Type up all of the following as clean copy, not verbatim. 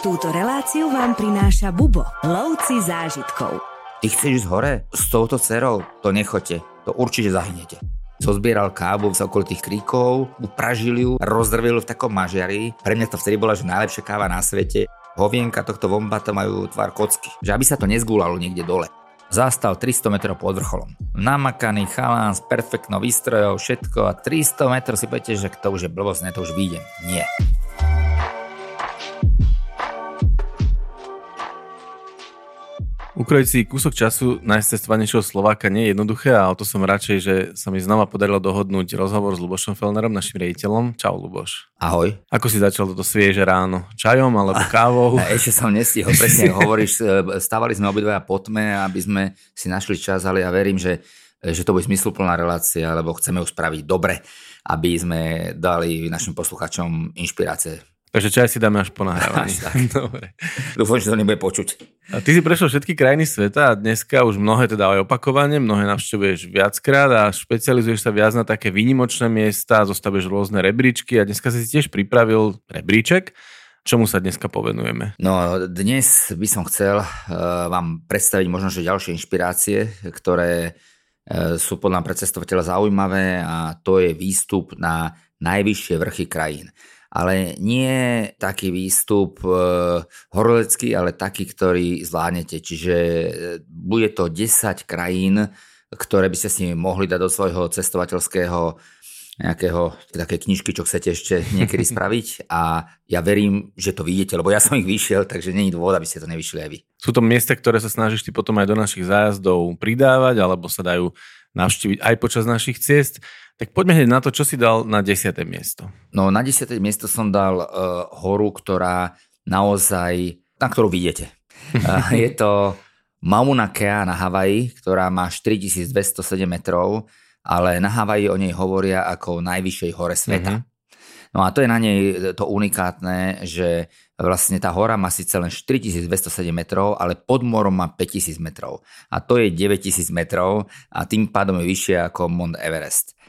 Túto reláciu vám prináša Bubo, lovci zážitkov. Ty chceš ísť hore? S touto dcerou? To nechoďte, to určite zahynete. Zozbieral kávu z okolitých kríkov, upražil ju, rozdrvil v takom mažiari. Pre mňa to vtedy bola že najlepšia káva na svete. Hovienka tohto vombata majú tvar kocky, že aby sa to nezgúlalo niekde dole. Zastal 300 metrov pod vrcholom. Namakaný chalán s perfektnou výstrojou, všetko a 300 metrov si poviete, že to už je blbosť, ne, to už vyjdem. Nie. Ukrojiť si kúsok času nájsť cestovanejšieho Slováka nie je jednoduché a o to som radšej, že sa mi znova podarilo dohodnúť rozhovor s Lubošom Fellnerom, našim riaditeľom. Čau, Luboš. Ahoj. Ako si začal toto svieže ráno? Čajom alebo kávou? Ešte som nestihol, presne hovoríš, stávali sme obidvaja po tme, aby sme si našli čas, ale ja verím, že to bude zmysluplná relácia, lebo chceme ju spraviť dobre, aby sme dali našim posluchačom inšpirácie. Takže čaj si dáme až po nahrávaní. Dobre. Dúfam, že to nebude počuť. A ty si prešiel všetky krajiny sveta a dneska už mnohé teda aj opakovane, mnohé navštevuješ viackrát a špecializuješ sa viac na také výnimočné miesta, zostavuješ rôzne rebríčky a dneska si tiež pripravil rebríček. Čomu sa dneska povenujeme? No dnes by som chcel vám predstaviť možno že ďalšie inšpirácie, ktoré sú podľa predcestovateľa zaujímavé a to je výstup na najvyššie vrchy krajín. Ale nie taký výstup horolecký, ale taký, ktorý zvládnete. Čiže bude to 10 krajín, ktoré by ste si mohli dať do svojho cestovateľského nejakého také knižky, čo chcete ešte niekedy spraviť. A ja verím, že to vidíte, lebo ja som ich vyšiel, takže nie je dôvod, aby ste to nevyšli aj vy. Sú to miesta, ktoré sa snažíš ty potom aj do našich zájazdov pridávať, alebo sa dajú navštíviť aj počas našich ciest. Tak poďme hneď na to, čo si dal na 10. miesto. No na 10. miesto som dal horu, ktorá naozaj, na ktorú vidíte. Je to Mauna Kea na Havaji, ktorá má 4207 metrov, ale na Havaji o nej hovoria ako najvyššej hore sveta. No a to je na nej to unikátne, že vlastne tá hora má síce len 4207 metrov, ale pod morom má 5000 metrov. A to je 9000 metrov a tým pádom je vyššie ako Mount Everest.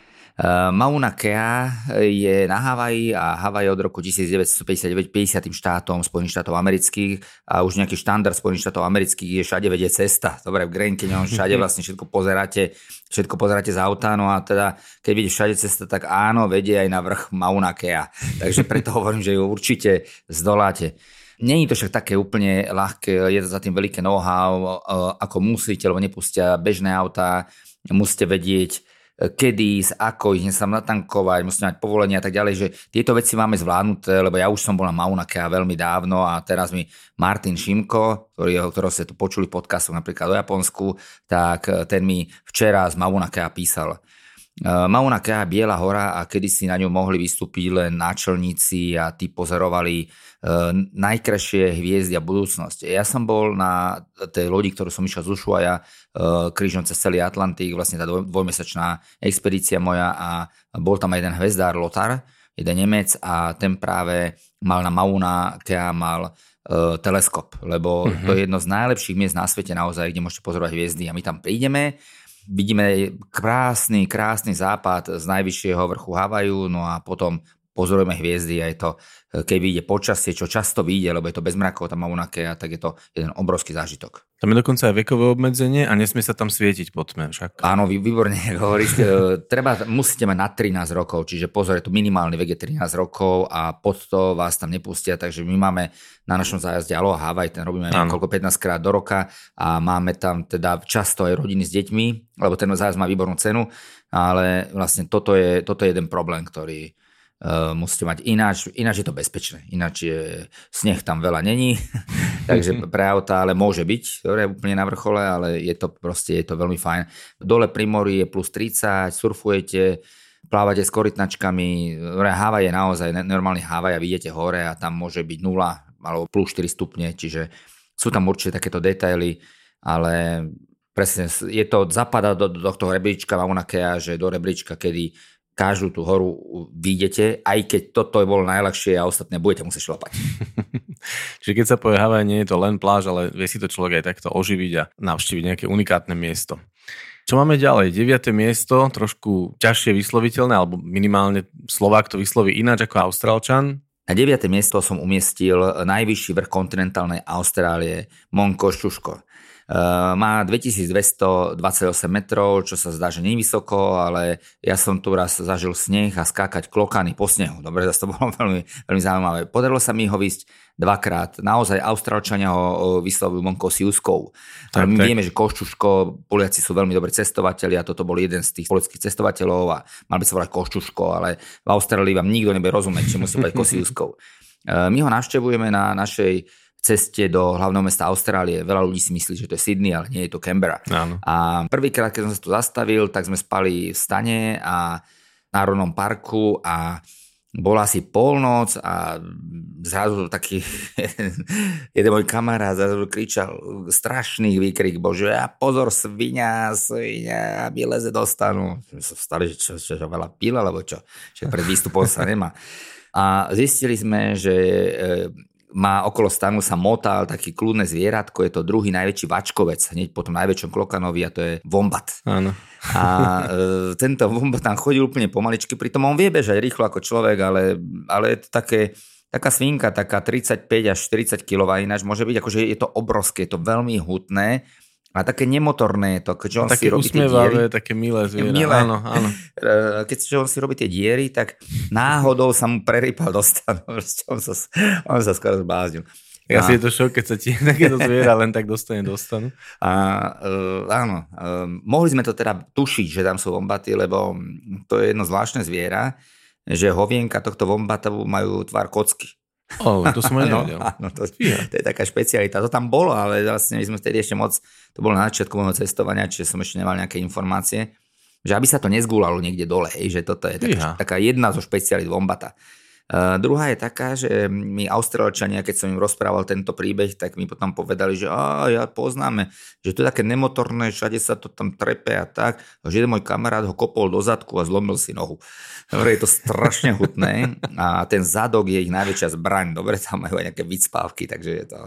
Mauna Kea je na Havaji a Havaj od roku 1959 50. štátom Spojených štátov amerických a už nejaký štandard Spojených štátov amerických je všade vedie cesta. Dobre, v Grand Canyon všade vlastne všetko pozeráte z auta, no a teda keď vedie všade cesta, tak áno, vedie aj na vrch Mauna Kea. Takže preto hovorím, že ju určite zdoláte. Není to však také úplne ľahké, je za tým veľké know-how, ako musíte, lebo nepustia bežné autá, musíte vedieť kedy, ako ich nesam natankovať, musíme mať povolenie a tak ďalej, že tieto veci máme zvládnuté, lebo ja už som bol na Mauna Kea veľmi dávno a teraz mi Martin Šimko, ktorého ste tu počuli v podcastu napríklad o Japonsku, tak ten mi včera z Mauna Kea písal. Mauna Kea, biela hora a kedysi na ňu mohli vystúpiť len náčelníci a tí pozorovali najkrajšie hviezdy a budúcnosť. Ja som bol na tej lodi, ktorú som išiel z Ushuaia krížom cez celý Atlantik, vlastne tá dvojmesačná expedícia moja a bol tam jeden hvezdár Lothar, jeden Nemec a ten práve mal na Mauna Kea mal teleskop, lebo to je jedno z najlepších miest na svete naozaj, kde môžete pozorovať hviezdy a my tam prídeme. Vidíme krásny západ z najvyššieho vrchu Havaju, no a potom pozorujeme hviezdy a je to, keď vyjde počasie, čo často vyjde, lebo je to bez mrakov, tam Mauna Kea, tak je to jeden obrovský zážitok. Tam je dokonca aj vekové obmedzenie a nesmie sa tam svietiť pod tme však. Áno, výborne hovoríš. Musíte mať nad 13 rokov, čiže pozor, je to minimálny vek je 13 rokov a pod to vás tam nepustia, takže my máme na našom zájazde Aloha Hawaii, ten robíme koľko 15 krát do roka a máme tam teda často aj rodiny s deťmi, lebo ten zájazd má výbornú cenu, ale vlastne toto je jeden problém, ktorý musíte mať ináč je to bezpečné, ináč sneh tam veľa není, takže pre auta ale môže byť, ktoré je úplne na vrchole, ale je to veľmi fajn. Dole pri mori je plus 30, surfujete, plávate s korytnačkami, Havaj je naozaj normálny Havaj a vidíte hore a tam môže byť 0 alebo plus 4 stupne, čiže sú tam určite takéto detaily, ale presne je to zapadá do tohto rebríčka Mauna Kea, že do rebríčka, kedy každú tú horu vidíte, aj keď toto je bolo najľahšie a ostatné budete musieť šlapať. Čiže keď sa povie Havaj, nie je to len pláž, ale vie si to človek aj takto oživiť a navštíviť nejaké unikátne miesto. Čo máme ďalej? 9. miesto, trošku ťažšie vysloviteľné, alebo minimálne Slovák to vysloví ináč ako Austrálčan. Na 9. miesto som umiestil najvyšší vrch kontinentálnej Austrálie, Monko Šuško. Má 2228 metrov, čo sa zdá, že nie vysoko, ale ja som tu raz zažil sneh a skákať klokany po snehu. Dobre, zase to bolo veľmi, veľmi zaujímavé. Podarilo sa mi ho výsť dvakrát. Naozaj Austrálčania ho vyslovujú Monkosciuszko. My vieme, že Kosciuszko, Poliaci sú veľmi dobrí cestovateľi a toto bol jeden z tých poliackých cestovateľov a mal by sa volať Kosciuszko, ale v Austrálii vám nikto nebude rozumieť, či musí povedať Kosciuszko. My ho navštevujeme na našej ceste do hlavného mesta Austrálie. Veľa ľudí si myslí, že to je Sydney, ale nie je to Canberra. Áno. A prvýkrát, keď som sa tu zastavil, tak sme spali v stane a v národnom parku a bola asi polnoc a zrazu taký jeden môj kamarát zrazu kričal strašný výkrik, bože, a pozor, svinia, aby leze do stanu. Vstali, že čo veľa píla, alebo čo? Že pred výstupom sa nemá. A zistili sme, že má okolo stanu sa motal taký kľudné zvieratko, je to druhý najväčší vačkovec, hneď po tom najväčšom klokanovi, a to je vombat. Áno. A tento vombat tam chodil úplne pomaličky, pritom on vie bežať rýchlo ako človek, ale je to taká svinka, taká 35 až 40 kg, ináč môže byť, akože je to obrovské, je to veľmi hutné. A také nemotorné to, keďže on si robí tie diery. Také milé zviera. Áno. Keďže on si robí tie diery, tak náhodou sa mu prerýpal do stanu. On sa skoro zbláznil. Asi je to šok, keď sa ti takéto zviera len tak dostane do stanu. Áno. Mohli sme to teda tušiť, že tam sú vombaty, lebo to je jedno zvláštne zviera, že hovienka tohto vombata majú tvár kocky. To som aj nevedel. To je taká špecialita. To tam bolo, ale vlastne my sme vtedy ešte moc, to bolo na začiatku môjho cestovania, čiže som ešte nemal nejaké informácie, že aby sa to nezgúľalo niekde dole, že toto je taká jedna zo špecialit vombata. Druhá je taká, že my Austrálčania, keď som im rozprával tento príbeh, tak mi potom povedali, že poznáme, že to je také nemotorné, všade sa to tam trepe a tak. Že jeden môj kamarát ho kopol do zadku a zlomil si nohu. Dobre, je to strašne hutné a ten zadok je ich najväčšia zbraň. Dobre, tam majú aj nejaké vycpávky, takže je to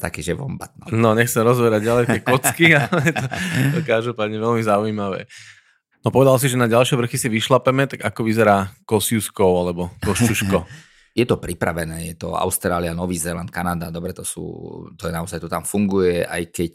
taký, že vombat. No nechcem rozverať ďalej tie kocky, ale to každopádne veľmi zaujímavé. No povedal si, že na ďalšie vrchy si vyšlapeme, tak ako vyzerá Kosciuszko alebo Kosciuszko? Je to pripravené, je to Austrália, Nový Zéland, Kanada, dobre, to je naozaj, to tam funguje, aj keď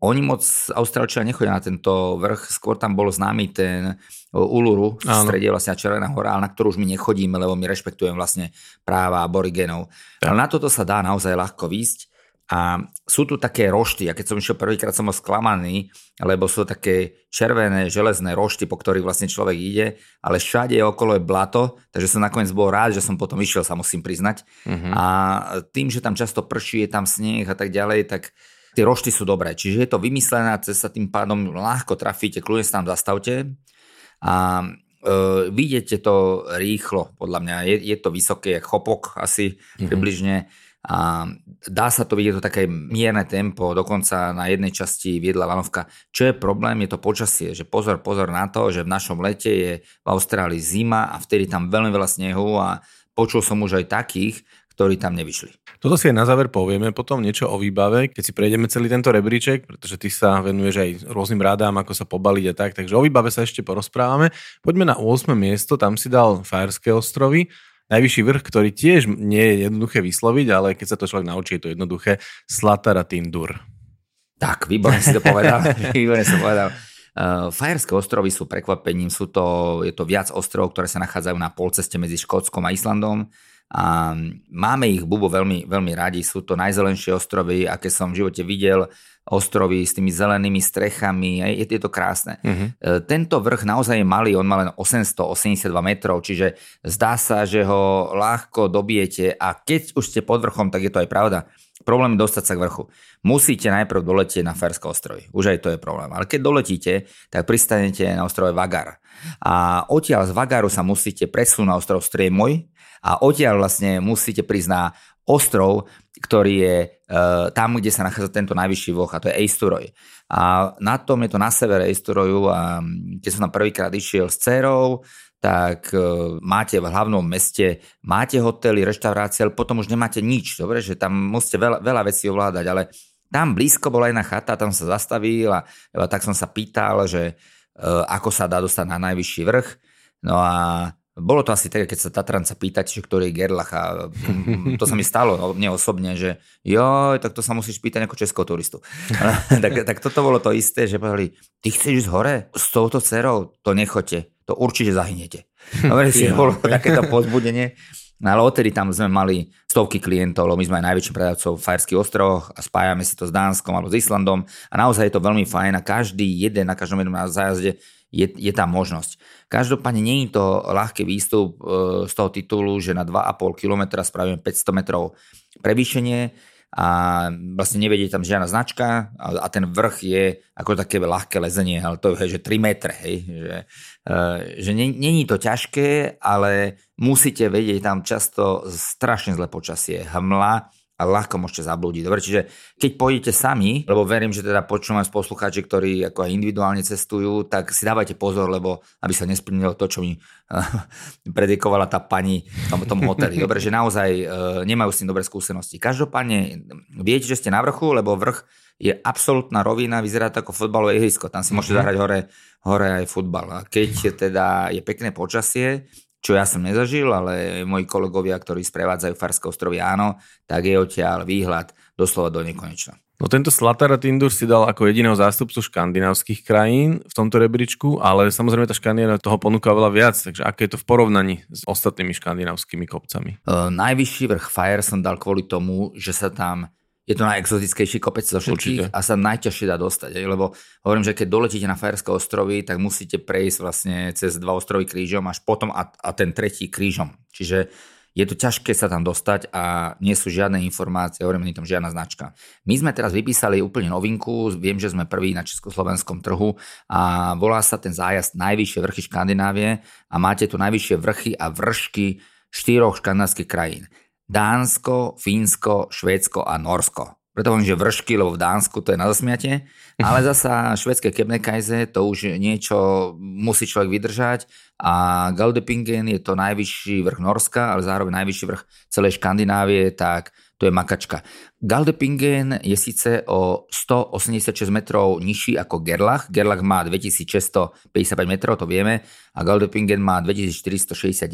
oni moc Austrálčania nechodia na tento vrch, skôr tam bol známy ten Uluru, v strede vlastne Červená hora, na ktorú už my nechodíme, lebo my rešpektujeme vlastne práva aborigenov. Ale na toto sa dá naozaj ľahko výsť. A sú tu také rošty, ja keď som išiel prvýkrát, som ho sklamaný, lebo sú také červené, železné rošty, po ktorých vlastne človek ide, ale všade okolo je blato, takže som nakoniec bol rád, že som potom išiel, sa musím priznať. Uh-huh. A tým, že tam často prší, je tam sneh a tak ďalej, tak tie rošty sú dobré. Čiže je to vymyslená cesta, tým pádom ľahko trafíte, kľudne sa tam zastavte a vidíte to rýchlo, podľa mňa. Je to vysoké, jak chopok asi približne. A dá sa to vidieť, to také mierne tempo, dokonca na jednej časti viedla lanovka. Čo je problém, je to počasie, že pozor na to, že v našom lete je v Austrálii zima a vtedy tam veľmi veľa snehu a počul som už aj takých, ktorí tam nevyšli. Toto si aj na záver povieme potom niečo o výbave, keď si prejdeme celý tento rebríček, pretože ty sa venuješ aj rôznym rádám, ako sa pobaliť a tak, takže o výbave sa ešte porozprávame. Poďme na 8. miesto, tam si dal Faerské ostrovy. Najvyšší vrch, ktorý tiež nie je jednoduché vysloviť, ale keď sa to človek naučí, je to jednoduché, Slættaratindur. Tak, výborne si to povedal. Faerské ostrovy sú prekvapením, je to viac ostrovov, ktoré sa nachádzajú na polceste medzi Škótskom a Islandom. A máme ich, Bubo, veľmi, veľmi radi, sú to najzelenšie ostrovy, aké som v živote videl, ostrovy s tými zelenými strechami, je to krásne. Mm-hmm. Tento vrch naozaj je malý, on má len 882 metrov, čiže zdá sa, že ho ľahko dobijete a keď už ste pod vrchom, tak je to aj pravda. Problém je dostať sa k vrchu. Musíte najprv doletieť na Faerské ostrovy. Už aj to je problém. Ale keď doletíte, tak pristanete na ostrove Vágar. A odtiaľ z Vágaru sa musíte presunúť na ostrov Streymoy a odtiaľ vlastne musíte prísť na ostrov, ktorý je tam, kde sa nachádza tento najvyšší vrch, a to je Eysturoy. A na tom je to na severe Eysturoyu a keď som tam prvýkrát išiel s dcerou, tak máte v hlavnom meste, máte hotely, reštaurácie, ale potom už nemáte nič, dobre, že tam musíte veľa vecí ovládať, ale tam blízko bola jedna chata, tam sa zastavil a tak som sa pýtal, že ako sa dá dostať na najvyšší vrch, no a Bolo to asi také, keď sa Tatranca pýtať, že ktorý je Gerlach, a to sa mi stalo, mne osobne, že joj, tak to sa musíš pýtať ako českého turistu. tak toto bolo to isté, že povedali, ty chceš ísť hore s touto dcerou, to nechoďte, to určite zahynete. A si bolo takéto pozbudenie. No ale odtedy tam sme mali stovky klientov, my sme aj najväčším predajcom v Faerských ostrovoch a spájame si to s Dánskom alebo s Islandom a naozaj je to veľmi fajn a každý jeden, na každom jednom zájazde je tá možnosť. Každopádne nie je to ľahký výstup z toho titulu, že na 2,5 kilometra spravíme 500 metrov prevýšenie a vlastne nevedie tam žiadna značka a ten vrch je ako také ľahké lezenie, ale to je, že 3 metre, hej, že není to ťažké, ale musíte vedieť, tam často strašne zlé počasie, hmla a ľahko môžete zablúdiť. Dobre, čiže keď pôjdete sami, lebo verím, že teda počúvam z poslucháči, ktorí ako aj individuálne cestujú, tak si dávajte pozor, lebo aby sa nesplnilo to, čo mi predikovala tá pani v tom hoteli. Dobre, že naozaj nemajú s tým dobré skúsenosti. Každopádne viete, že ste na vrchu, lebo vrch je absolútna rovina, vyzerá to ako futbalové ihrisko. Tam si môžete zahrať hore aj futbal. A keď teda je pekné počasie, čo ja som nezažil, ale moji kolegovia, ktorí sprevádzajú Faerské ostrovy, áno, tak je odtiaľ výhľad doslova do nekonečna. No tento Slættaratindur si dal ako jediného zástupcu škandinávskych krajín v tomto rebríčku, ale samozrejme tá Škandinávia toho ponúka veľa viac, takže aké je to v porovnaní s ostatnými škandinávskými kopcami? Najvyšší vrch Fajer som dal kvôli tomu, že sa tam, je to najexotickejší kopec zo všetkých. Určite. A sa najťažšie dá dostať, lebo hovorím, že keď doletíte na Faerské ostrovy, tak musíte prejsť vlastne cez 2 ostrovy krížom až potom a ten tretí krížom. Čiže je to ťažké sa tam dostať a nie sú žiadne informácie, hovorím, nie je tam žiadna značka. My sme teraz vypísali úplne novinku, viem, že sme prví na československom trhu a volá sa ten zájazd Najvyššie vrchy Škandinávie a máte tu najvyššie vrchy a vršky 4 škandinávskych krajín. Dánsko, Fínsko, Švédsko a Norsko. Preto hovorím, že vršky, lebo v Dánsku to je na zasmiate, ale zasa švédske Kebnekaise, to už niečo musí človek vydržať a Galdhøpiggen je to najvyšší vrch Norska, ale zároveň najvyšší vrch celej Škandinávie, tak to je makačka. Galdhøpiggen je síce o 186 metrov nižší ako Gerlach. Gerlach má 2655 metrov, to vieme, a Galdhøpiggen má 2469,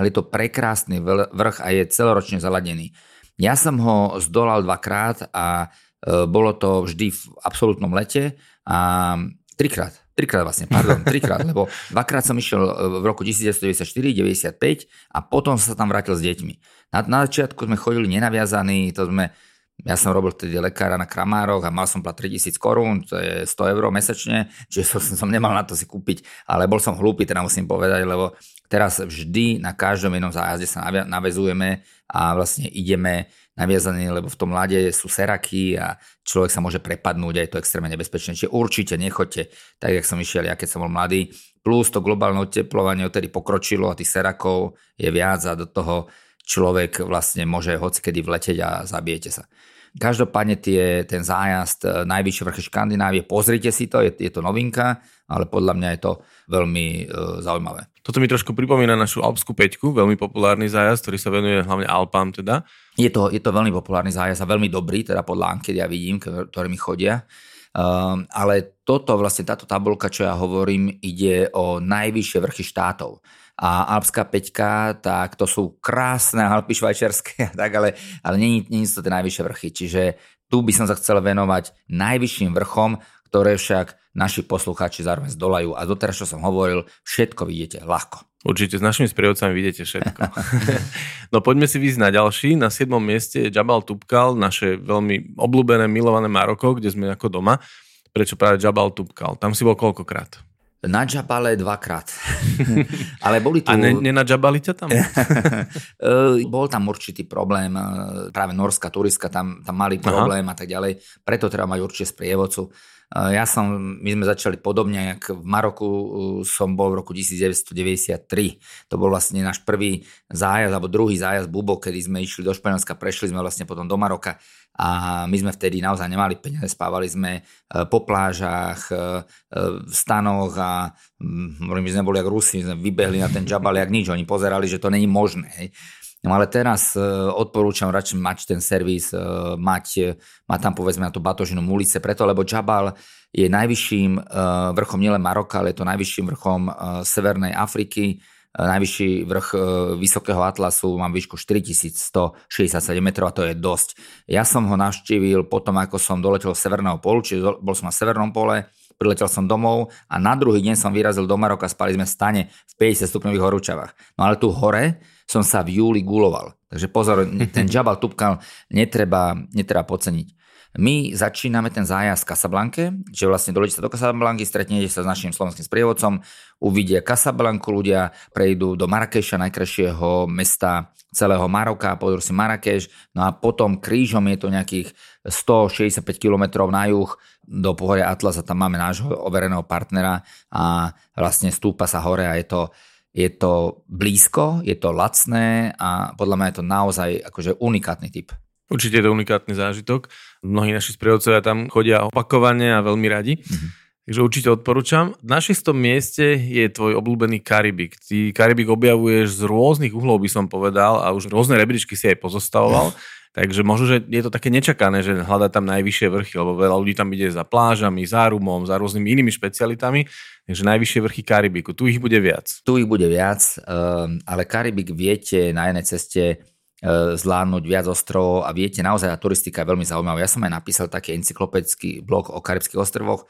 ale je to prekrásny vrch a je celoročne zaladený. Ja som ho zdolal 2-krát a bolo to vždy v absolútnom lete a 3-krát, lebo 2-krát som išiel v roku 1994-95 a potom som sa tam vrátil s deťmi. Na začiatku sme chodili nenaviazaní, ja som robil tedy lekára na Kramároch a mal som plat 3000 korún, to je 100 eur mesačne, čiže som nemal na to si kúpiť, ale bol som hlúpy, teda musím povedať, lebo teraz vždy na každom jednom zájazde sa navezujeme a vlastne ideme naviazaní, lebo v tom ľade sú seraky a človek sa môže prepadnúť a je to extrémne nebezpečné. Čiže určite nechoďte, tak jak som išiel ja, keď som bol mladý. Plus to globálne oteplovanie odtedy pokročilo a tých serakov je viac a do toho človek vlastne môže hocikedy vleteť a zabijete sa. Každopádne ten zájazd najvyššie vrchy Škandinávie, pozrite si to, je to novinka, ale podľa mňa je to veľmi zaujímavé. Toto mi trošku pripomína našu Alpskú päťku, veľmi populárny zájazd, ktorý sa venuje hlavne Alpám teda. Je to veľmi populárny zájazd a veľmi dobrý, teda podľa anket ja vidím, ktoré mi chodia. Ale táto tabulka, čo ja hovorím, ide o najvyššie vrchy štátov. A Alpská päťka, tak to sú krásne Alpy švajčiarske, tak, ale nie sú to tie najvyššie vrchy. Čiže tu by som sa chcel venovať najvyšším vrchom, ktoré však naši poslucháči zároveň zdolajú. A doteraz, čo som hovoril, všetko vidíte ľahko. Určite, s našimi sprievodcami vidíte všetko. No poďme si vyjsť na ďalší. Na 7. mieste je Jabal Toubkal, naše veľmi obľúbené, milované Maroko, kde sme ako doma. Prečo práve Jabal Toubkal? Tam si bol koľkokrát? Na Džabale 2-krát. Ale boli tu... A nenadžabali ťa tam? Bol tam určitý problém, práve norská turistka tam mali problém. Aha. A tak ďalej. Preto treba mať určite sprievodcu. My sme začali podobne, jak v Maroku som bol v roku 1993. To bol vlastne náš prvý zájazd, alebo druhý zájazd Bubo, kedy sme išli do Španielska, prešli sme vlastne potom do Maroka a my sme vtedy naozaj nemali peniaze, spávali sme po plážach, v stanoch a my sme boli jak Rusi, sme vybehli na ten Džabal jak nič, oni pozerali, že to není možné. No ale teraz odporúčam radšej mať ten servis, mať tam povedzme na tú batožinu ulice, preto lebo Džabal je najvyšším vrchom nielen Maroka, ale je to najvyšším vrchom Severnej Afriky, Najvyšší vrch Vysokého Atlasu mám výšku 4167 metrov a to je dosť. Ja som ho navštívil potom, ako som doletel z Severného polu, čiže bol som na Severnom pole, priletel som domov a na druhý deň som vyrazil do Maroka, spali sme v stane v 50 stupňových horúčavách. No ale tu hore som sa v júli guloval. Takže pozor, ten Jabal Toubkal netreba podceniť. My začíname ten zájazd v Casablanke, že vlastne doletíte sa do Casablanky, stretnete sa s našim slovenským sprievodcom, uvidia Casablanku ľudia, prejdú do Marakeša, najkrajšieho mesta celého Maroka, pozrú si Marakeš, no a potom krížom je to nejakých 165 km na juh do pohoria Atlasa, tam máme nášho overeného partnera a vlastne stúpa sa hore a je to blízko, je to lacné a podľa mňa je to naozaj akože unikátny typ. Určite je to unikátny zážitok. Mnohí naši sprievodcovia tam chodia opakovane a veľmi radi. Takže určite odporúčam. Na 6. mieste je tvoj obľúbený Karibik. Ty Karibik objavuješ z rôznych uhlov, by som povedal, a už rôzne rebríčky si aj pozostavoval. Takže možno, že je to také nečakané, že hľadá tam najvyššie vrchy, lebo veľa ľudí tam ide za plážami, za rumom, za rôznymi inými špecialitami. Takže najvyššie vrchy Karibiku. Tu ich bude viac. Ale Karibik viete na jednej ceste zvládnuť viac ostrovov a viete, naozaj tá turistika je veľmi zaujímavá. Ja som aj napísal taký encyklopedický blog o Karibských ostrovoch.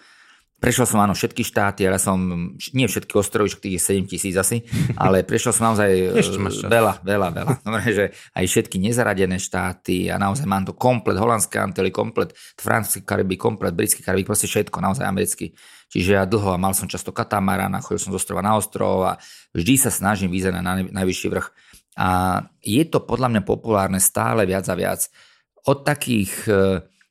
Prešiel som všetky štáty, ale som nie všetky ostrovy, tých 7000 asi, ale prešiel som naozaj veľa. Dobre, že aj všetky nezaradené štáty a naozaj mám to komplet holandské Antily, komplet francúzsky Karibik, komplet britský Karibik, proste všetko, naozaj americký. Čiže ja dlho a mal som často katamarán, chodil som z ostrova na ostrov a vždy sa snažím vyjsť na najvyšší vrch. A je to podľa mňa populárne stále viac a viac. Od takých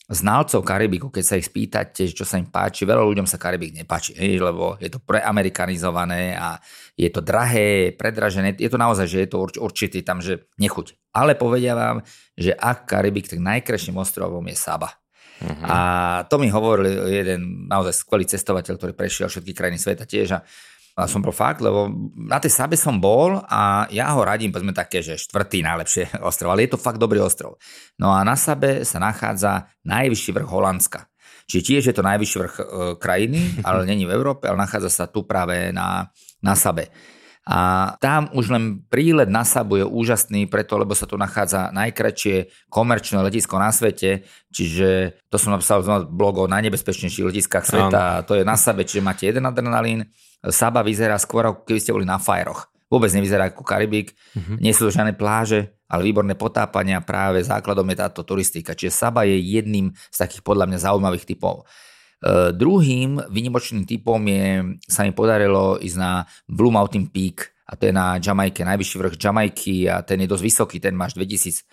znalcov Karibiku, keď sa ich spýtate, čo sa im páči, veľa ľuďom sa Karibik nepáči, lebo je to preamerikanizované a je to drahé, predražené. Je to naozaj, že je to určitý tam, že nechuť. Ale povedia vám, že ak Karibik, tak najkrajším ostrovom je Saba. Uh-huh. A to mi hovoril jeden naozaj skvelý cestovateľ, ktorý prešiel všetky krajiny sveta tiež a som bol fakt, lebo na tej Sabe som bol a ja ho radím, povedzme také, že 4. najlepšie ostrov, ale je to fakt dobrý ostrov. No a na Sabe sa nachádza najvyšší vrch Holandska. Čiže tiež je to najvyšší vrch krajiny, ale není v Európe, ale nachádza sa tu práve na Sabe. A tam už len prílet na Sabu je úžasný preto, lebo sa tu nachádza najkratšie komerčné letisko na svete, čiže to som napísal v blogu o najnebezpečnejších letiskách sveta, to je na Sabe, čiže máte jeden adrenalín. Saba vyzerá skôr, ako keby ste boli na Fajeroch. Vôbec nevyzerá ako Karibik, nie sú to žiadne pláže, ale výborné potápania, práve základom je táto turistika. Čiže Saba je jedným z takých podľa mňa zaujímavých typov. Druhým výnimočným typom je, sa mi podarilo ísť na Blue Mountain Peak, a to je na Jamajke, najvyšší vrch Jamajky a ten je dosť vysoký, ten máš 2256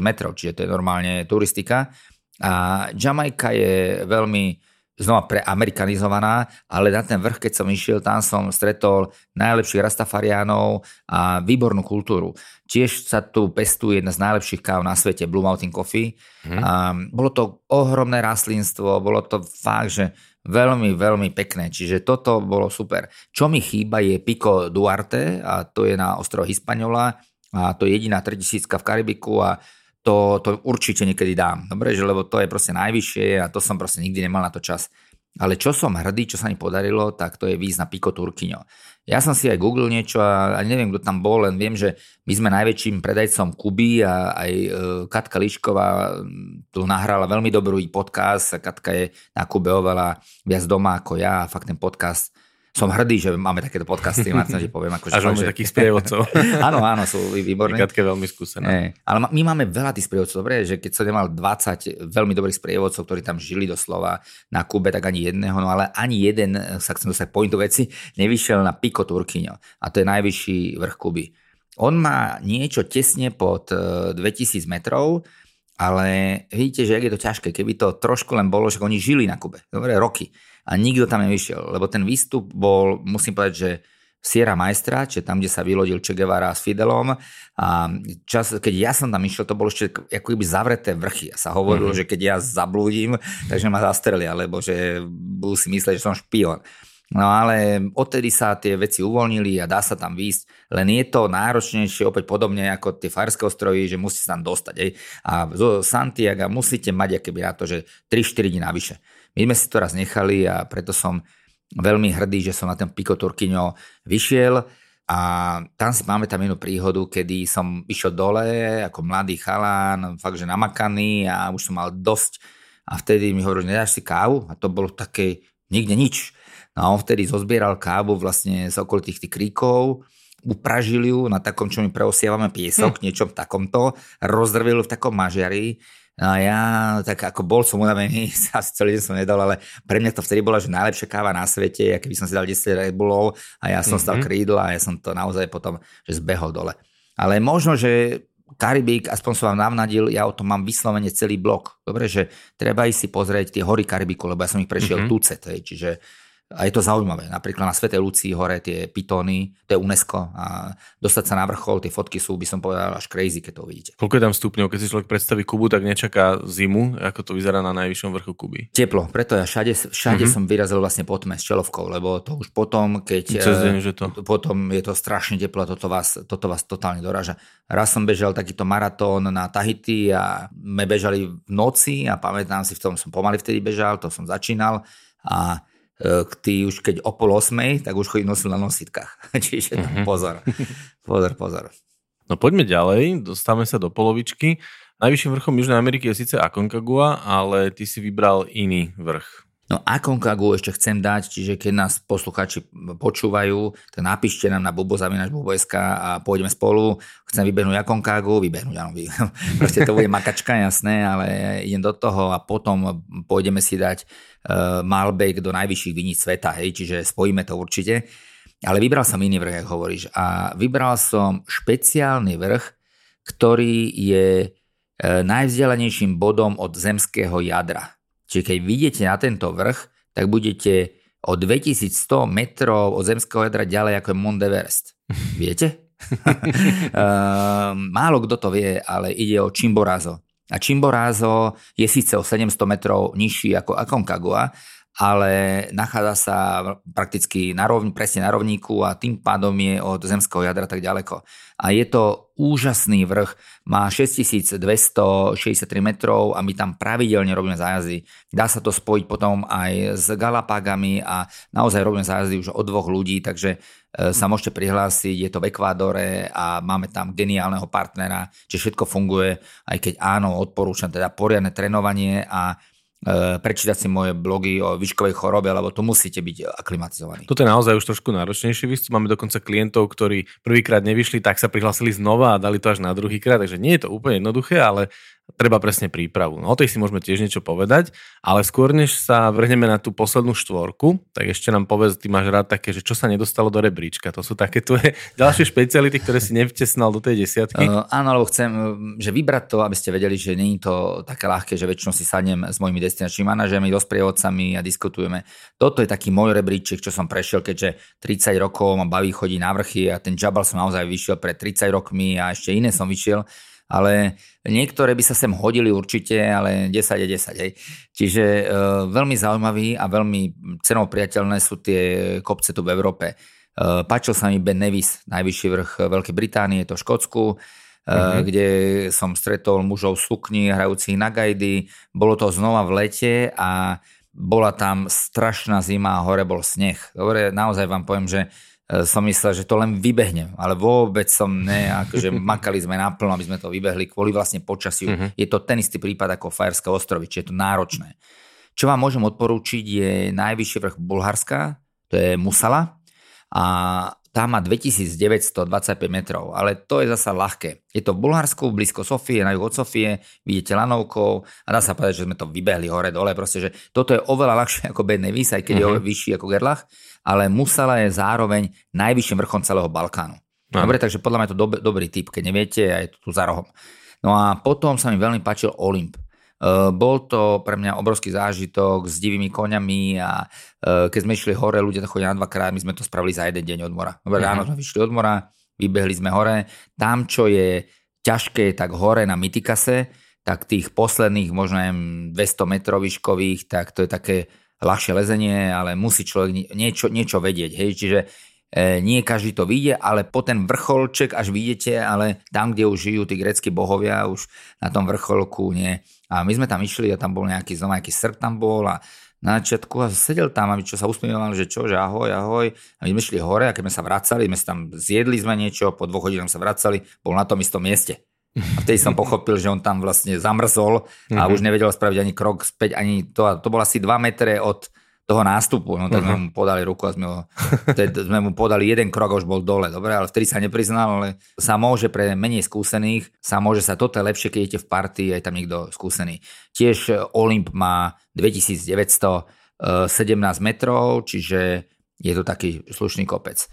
metrov, čiže to je normálne turistika. A Jamajka je veľmi znova preamerikanizovaná, ale na ten vrch, keď som išiel, tam som stretol najlepších rastafariánov a výbornú kultúru. Tiež sa tu pestuje jedna z najlepších káv na svete, Blue Mountain Coffee. A bolo to ohromné rastlinstvo, bolo to fakt, že veľmi, veľmi pekné. Čiže toto bolo super. Čo mi chýba je Pico Duarte, a to je na ostrove Hispaniola, a to je jediná 3000 v Karibiku a to určite niekedy dám. Dobre, že lebo to je proste najvyššie a to som proste nikdy nemal na to čas. Ale čo som hrdý, čo sa mi podarilo, tak to je výjsť na Pico Turquino. Ja som si aj googlil niečo a neviem, kto tam bol, len viem, že my sme najväčším predajcom Kuby a aj Katka Lišková tu nahrala veľmi dobrý podcast. Katka je na Kube oveľa viac doma ako ja a fakt ten podcast, som hrdý, že máme takéto podcasty, Martin, že poviem. Akože, a že máme takých sprievodcov. Áno, sú výborní. Katke veľmi skúsené. Ale my máme veľa tých sprievodcov, dobre, že keď som nemal 20 veľmi dobrých sprievodcov, ktorí tam žili doslova na Kube, tak ani jedného, no ale ani jeden, sa chcem dostať pointu veci, nevyšiel na Pico Turquino. A to je najvyšší vrch Kuby. On má niečo tesne pod 2000 metrov, ale vidíte, že ak je to ťažké, keby to trošku len bolo, že oni žili na Kube, dobre, roky. A nikto tam nevyšiel, lebo ten výstup bol, musím povedať, že Sierra Maestra, čiže tam, kde sa vylodil Che Guevara s Fidelom. A čas, keď ja som tam išiel, to bolo ešte ako keby zavreté vrchy. A sa hovorilo, že keď ja zablúdim, takže ma zastrelia, lebo že budú si myslieť, že som špion. No ale odtedy sa tie veci uvoľnili a dá sa tam výjsť, len je to náročnejšie, opäť podobne ako tie Faerské ostrovy, že musíte sa tam dostať. A zo Santiaga musíte mať akoby na to, že 3-4 dní navyše. My sme si to raz nechali a preto som veľmi hrdý, že som na ten Pico Turquino vyšiel. A máme tam jednu príhodu, kedy som išiel dole ako mladý chalán, fakt, že namakaný a už som mal dosť. A vtedy mi hovoril, že nedáš si kávu? A to bolo také nikde nič. No a on vtedy zozbieral kávu vlastne z okolitých tých kríkov, upražil ju na takom, čo my preosievame piesok, niečom takomto, rozrvil v takom mažiari. No ja, tak ako bol som unavený, asi celý deň som nedal, ale pre mňa to vtedy bola, že najlepšia káva na svete, a keby som si dal 10 Red Bullov a ja som stal krídla a ja som to naozaj potom, že zbehol dole. Ale možno, že Karibik, aspoň som vám navnadil, ja o tom mám vyslovene celý blok. Dobre, že treba ísť si pozrieť tie hory Karibiku, lebo ja som ich prešiel tucet, čiže a je to zaujímavé. Napríklad na Svätej Lucii hore tie pitóny, to je UNESCO a dostať sa na vrchol, tie fotky sú, by som povedal, až crazy, keď to uvidíte. Koľko je tam stupňov? Keď si človek predstaví Kubu, tak nečaká zimu, ako to vyzerá na najvyššom vrchu Kuby. Teplo, preto ja všade som vyrazil vlastne potme s čelovkou, lebo to už potom, keď deň, že to... potom je to strašne teplo, toto vás totálne doráža. Raz som bežal takýto maratón na Tahiti a my bežali v noci a pamätám si, v tom som pomaly vtedy bežal, to som začínal a ty už keď o 7:30, tak už chodí nosil na nositkách. Čiže pozor. No poďme ďalej, dostávame sa do polovičky. Najvyšším vrchom Južnej Ameriky je síce Aconcagua, ale ty si vybral iný vrch. No Aconcagu ešte chcem dať, čiže keď nás posluchači počúvajú, tak napíšte nám na bubo@bubo.sk a pôjdeme spolu. Chcem vybehnúť Aconcagu, áno. Proste to bude makačka, jasné, ale idem do toho a potom pôjdeme si dať Malbec do najvyšších viníc sveta, hej, čiže spojíme to určite. Ale vybral som iný vrch, ako hovoríš. A vybral som špeciálny vrch, ktorý je najvzdialenejším bodom od zemského jadra. Čiže keď vidíte na tento vrch, tak budete o 2100 metrov od zemského jadra ďalej ako je Mount Everest. Viete? Málo kto to vie, ale ide o Chimborazo. A Chimborazo je síce o 700 metrov nižší ako Aconcagua, ale nachádza sa prakticky presne na rovníku a tým pádom je od zemského jadra tak ďaleko. A je to úžasný vrch, má 6263 metrov a my tam pravidelne robíme zájazdy. Dá sa to spojiť potom aj s Galapagami a naozaj robíme zájazdy už od 2 ľudí, takže sa môžete prihlásiť, je to v Ekvádore a máme tam geniálneho partnera, čiže všetko funguje, aj keď áno, odporúčam teda poriadne trénovanie a prečítať si moje blogy o výškovej chorobe, lebo tu musíte byť aklimatizovaní. Toto je naozaj už trošku náročnejší výstup. Máme dokonca klientov, ktorí prvýkrát nevyšli, tak sa prihlásili znova a dali to až na druhýkrát, takže nie je to úplne jednoduché, ale treba presne prípravu. No o tej si môžeme tiež niečo povedať, ale skôr než sa vrhneme na tú poslednú štvorku, tak ešte nám povedz, ty máš rád také, že čo sa nedostalo do rebríčka. To sú také tvoje ďalšie špeciality, ktoré si nevtesnal do tej 10. Áno, lebo chcem, že vybrať to, aby ste vedeli, že nie je to také ľahké, že väčšinou si sadnem s mojimi destinačnými manažermi, dosprievodcami a diskutujeme. Toto je taký môj rebríček, čo som prešiel, keďže 30 rokov ma baví chodiť na vrchy a ten Jabal som naozaj vyšiel pred 30 rokmi a ešte iné som vyšiel. Ale niektoré by sa sem hodili určite, ale 10 je 10. Hej. Čiže veľmi zaujímavé a veľmi cenou priateľné sú tie kopce tu v Európe. Páčil sa mi Ben Nevis, najvyšší vrch Veľkej Británie, je to v Škótsku, kde som stretol mužov v sukni, hrajúcich na gajdy. Bolo to znova v lete a bola tam strašná zima a hore bol sneh. Dobre, naozaj vám poviem, že som myslel, že to len vybehnem, ale vôbec som ne, akože makali sme naplno, aby sme to vybehli kvôli vlastne počasiu. Je to ten istý prípad ako Faerské ostrovy, čiže je to náročné. Čo vám môžem odporúčiť je najvyšší vrch Bulharska, to je Musala a tá má 2925 metrov, ale to je zasa ľahké. Je to v Bulharsku, blízko Sofie, na juh od Sofie, vidíte lanovkou a dá sa povedať, že sme to vybehli hore, dole, proste, že toto je oveľa ľahšie ako Ben Nevis, aj keď je vyšší ako Gerlach. Ale Musala je zároveň najvyšším vrchom celého Balkánu. Dobre, takže podľa mňa je to dobrý tip, keď neviete, a je to tu za rohom. No a potom sa mi veľmi páčil Olymp. Bol to pre mňa obrovský zážitok s divými koňami a keď sme išli hore, ľudia to chodia na 2-krát, my sme to spravili za jeden deň od mora. Dobre, ráno sme vyšli od mora, vybehli sme hore. Tam, čo je ťažké, tak hore na Mytikase, tak tých posledných možno 200 metrov výškových, tak to je také ľahšie lezenie, ale musí človek niečo vedieť. Hej? Čiže nie každý to vidie, ale po ten vrcholček až vidíte, ale tam, kde už žijú tí grécky bohovia, už na tom vrcholku nie. A my sme tam išli a tam bol nejaký Srb tam bol a na začiatku a sedel tam a my čo sa usmieval, že čo, že ahoj, ahoj. A my sme šli hore a keď sme sa vracali, my sme tam zjedli sme niečo, po 2 hodinách sa vracali, bol na tom istom mieste. A vtedy som pochopil, že on tam vlastne zamrzol a už nevedel spraviť ani krok späť, ani to. A to bol asi 2 metre od toho nástupu. No tak sme mu podali ruku a sme mu podali jeden krok a už bol dole. Dobre, ale vtedy sa nepriznal, ale sa môže pre menej skúsených, sa môže sa toto je lepšie, keď idete v partii, aj tam niekto skúsený. Tiež Olymp má 2917 metrov, čiže je to taký slušný kopec.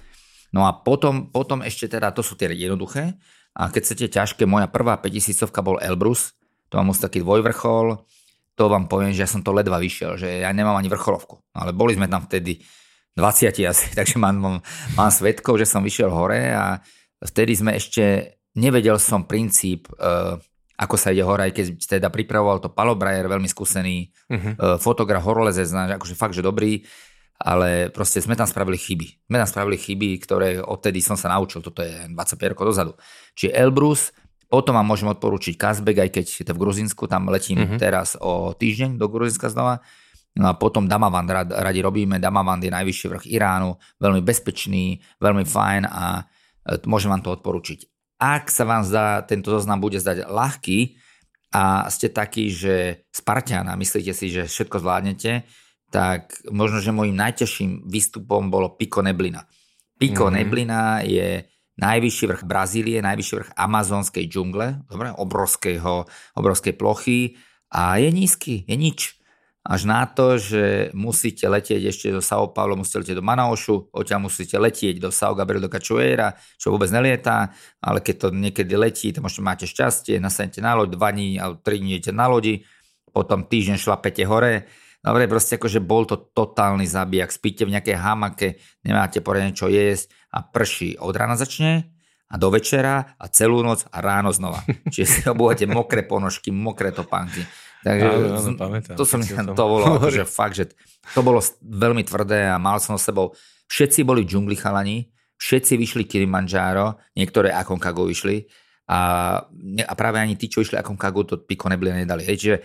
No a potom ešte teda, to sú tie jednoduché. A keď chcete ťažké, moja prvá 5000-ovka bol Elbrus, to mám taký dvojvrchol, to vám poviem, že ja som to ledva vyšiel, že ja nemám ani vrcholovku, ale boli sme tam vtedy 20 asi, takže mám svedkov, že som vyšiel hore a vtedy sme ešte, nevedel som princíp, ako sa ide hore, aj keď teda pripravoval to palobrajer, veľmi skúsený, fotograf, horolezec, akože fakt, že dobrý, ale proste sme tam spravili chyby. Sme tam spravili chyby, ktoré odtedy som sa naučil. Toto je 25 rokov dozadu. Čiže Elbrus, potom vám môžem odporúčiť Kazbek, aj keď je to v Gruzínsku, tam letím teraz o týždeň do Gruzínska znova. No a potom Damavand radi robíme. Damavand je najvyšší vrch Iránu, veľmi bezpečný, veľmi fajn a môžem vám to odporúčiť. Ak sa vám zdá, tento zoznam bude zdať ľahký a ste takí, že Spartian a myslíte si, že všetko zvládnete, tak možno, že môjim najťažším výstupom bolo Pico Neblina. Pico Neblina je najvyšší vrch Brazílie, najvyšší vrch amazonskej džungle, obrovskej plochy a je nízky, je nič. Až na to, že musíte letieť ešte do São Paulo, musíte letieť do Manaošu, odtiaľ musíte letieť do São Gabriel do Cachoeira, čo vôbec nelietá, ale keď to niekedy letí, tam možno máte šťastie, nasadnete na loď, 2 dní alebo 3 dní idete na lodi, potom týždeň šlapete hore. Dobre, proste akože bol to totálny zabijak. Spíte v nejakej hamake, nemáte poriadne čo jesť a prší. Od rána začne a do večera a celú noc a ráno znova. Čiže si obúvate mokré ponožky, mokré topánky. Takže to bolo fakt, že to bolo veľmi tvrdé a mal som s sebou. Všetci boli v džungli chalani, všetci vyšli Kilimanjaro, niektoré Aconcagu vyšli a práve ani tí, čo išli Aconcagu, to Pico Neblina nedali. Hej, čiže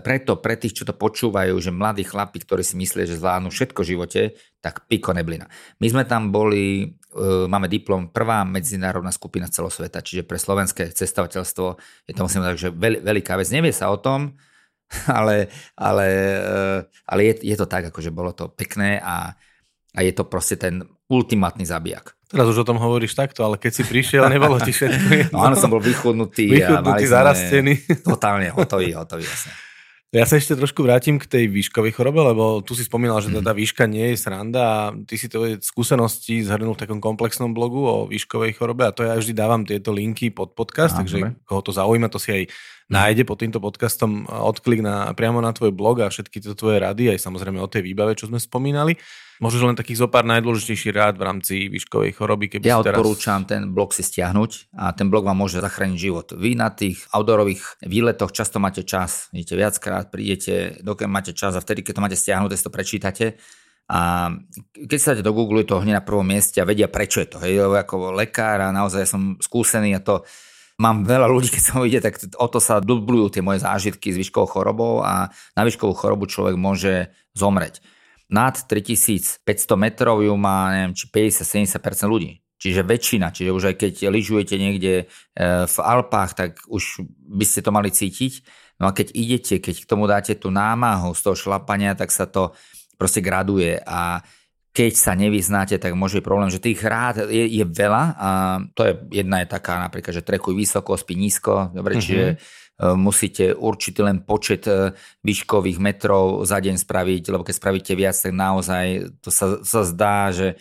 preto pre tých, čo to počúvajú, že mladí chlapi, ktorí si myslia, že zvládnu všetko v živote, tak Pico Neblina. My sme tam boli, máme diplom, prvá medzinárodná skupina celosveta, čiže pre slovenské cestovateľstvo je to, musím povedať, že veľká vec. Nevie sa o tom, ale je to tak, akože bolo to pekné a je to proste ten ultimátny zabijak. Teraz už o tom hovoríš takto, ale keď si prišiel, nebolo ti všetko. No áno, som bol vychudnutý, zarastený. Totálne hotový, jasne. Ja sa ešte trošku vrátim k tej výškovej chorobe, lebo tu si spomínal, že tá výška nie je sranda a ty si tvoje skúsenosti zhrnul v takom komplexnom blogu o výškovej chorobe a to ja vždy dávam tieto linky pod podcast, takže koho to zaujíma, to si aj nájde pod týmto podcastom odklik priamo na tvoj blog a všetky tieto tvoje rady, aj samozrejme o tej výbave, čo sme spomínali. Možno len takých zopár najdôležitejších rád v rámci výškovej choroby. Ja odporúčam ten blog si stiahnuť a ten blog vám môže zachrániť život. Vy na tých outdoorových výletoch často máte čas, idete viackrát, prídete, dokiaľ máte čas a vtedy, keď to máte stiahnuté, si to prečítate. A keď sa dáte do Google, je to hneď na prvom mieste a vedia, prečo je to. Hej, ako lekár a naozaj ja som skúsený a to mám veľa ľudí, keď sa ide, tak o to sa dublujú tie moje zážitky s výškovou chorobou a na výškovú chorobu človek môže zomrieť. Nad 3500 metrov ju má, neviem, či 50-70% ľudí. Čiže väčšina. Čiže už aj keď lyžujete niekde v Alpách, tak už by ste to mali cítiť. No a keď idete, keď k tomu dáte tú námahu z toho šlapania, tak sa to proste graduje. A keď sa nevyznáte, tak môže byť problém, že tých rád je veľa. A to je jedna je taká napríklad, že trekuj vysoko, spí nízko. Dobre, čiže musíte určitý len počet výškových metrov za deň spraviť, lebo keď spravíte viac, tak naozaj to sa zdá, že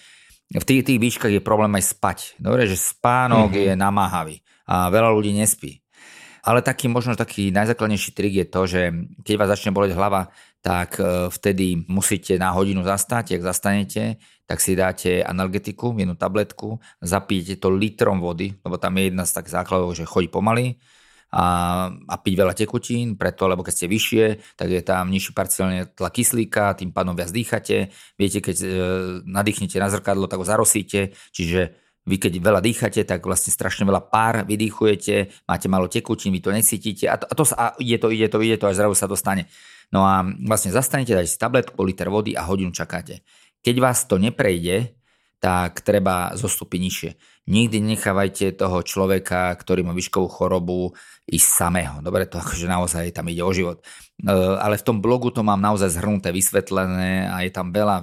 v tých výškach je problém aj spať. Dobre, že spánok je namáhavý a veľa ľudí nespí. Ale taký najzákladnejší trik je to, že keď vás začne boleť hlava, tak vtedy musíte na hodinu zastať. Ak zastanete, tak si dáte analgetiku, jednu tabletku, zapijete to litrom vody, lebo tam je jedna z takých základov, že chodí pomaly, a piť veľa tekutín, preto, lebo keď ste vyššie, tak je tam nižší parciálny tlak kyslíka, tým pádom viac dýchate, viete, keď nadýchnete na zrkadlo, tak ho zarosíte, čiže Vy keď veľa dýchate, tak vlastne strašne veľa pár vydýchujete, máte málo tekutín, vy to necítite a ide to až zrazu sa dostane. No a vlastne zastanete, dáte si tabletku, liter vody a hodinu čakáte. Keď vás to neprejde, tak treba zostúpiť nižšie. Nikdy nechávajte toho človeka, ktorý má výškovú chorobu, ísť samého. Dobre, to akože naozaj tam ide o život. Ale v tom blogu to mám naozaj zhrnuté, vysvetlené a je tam veľa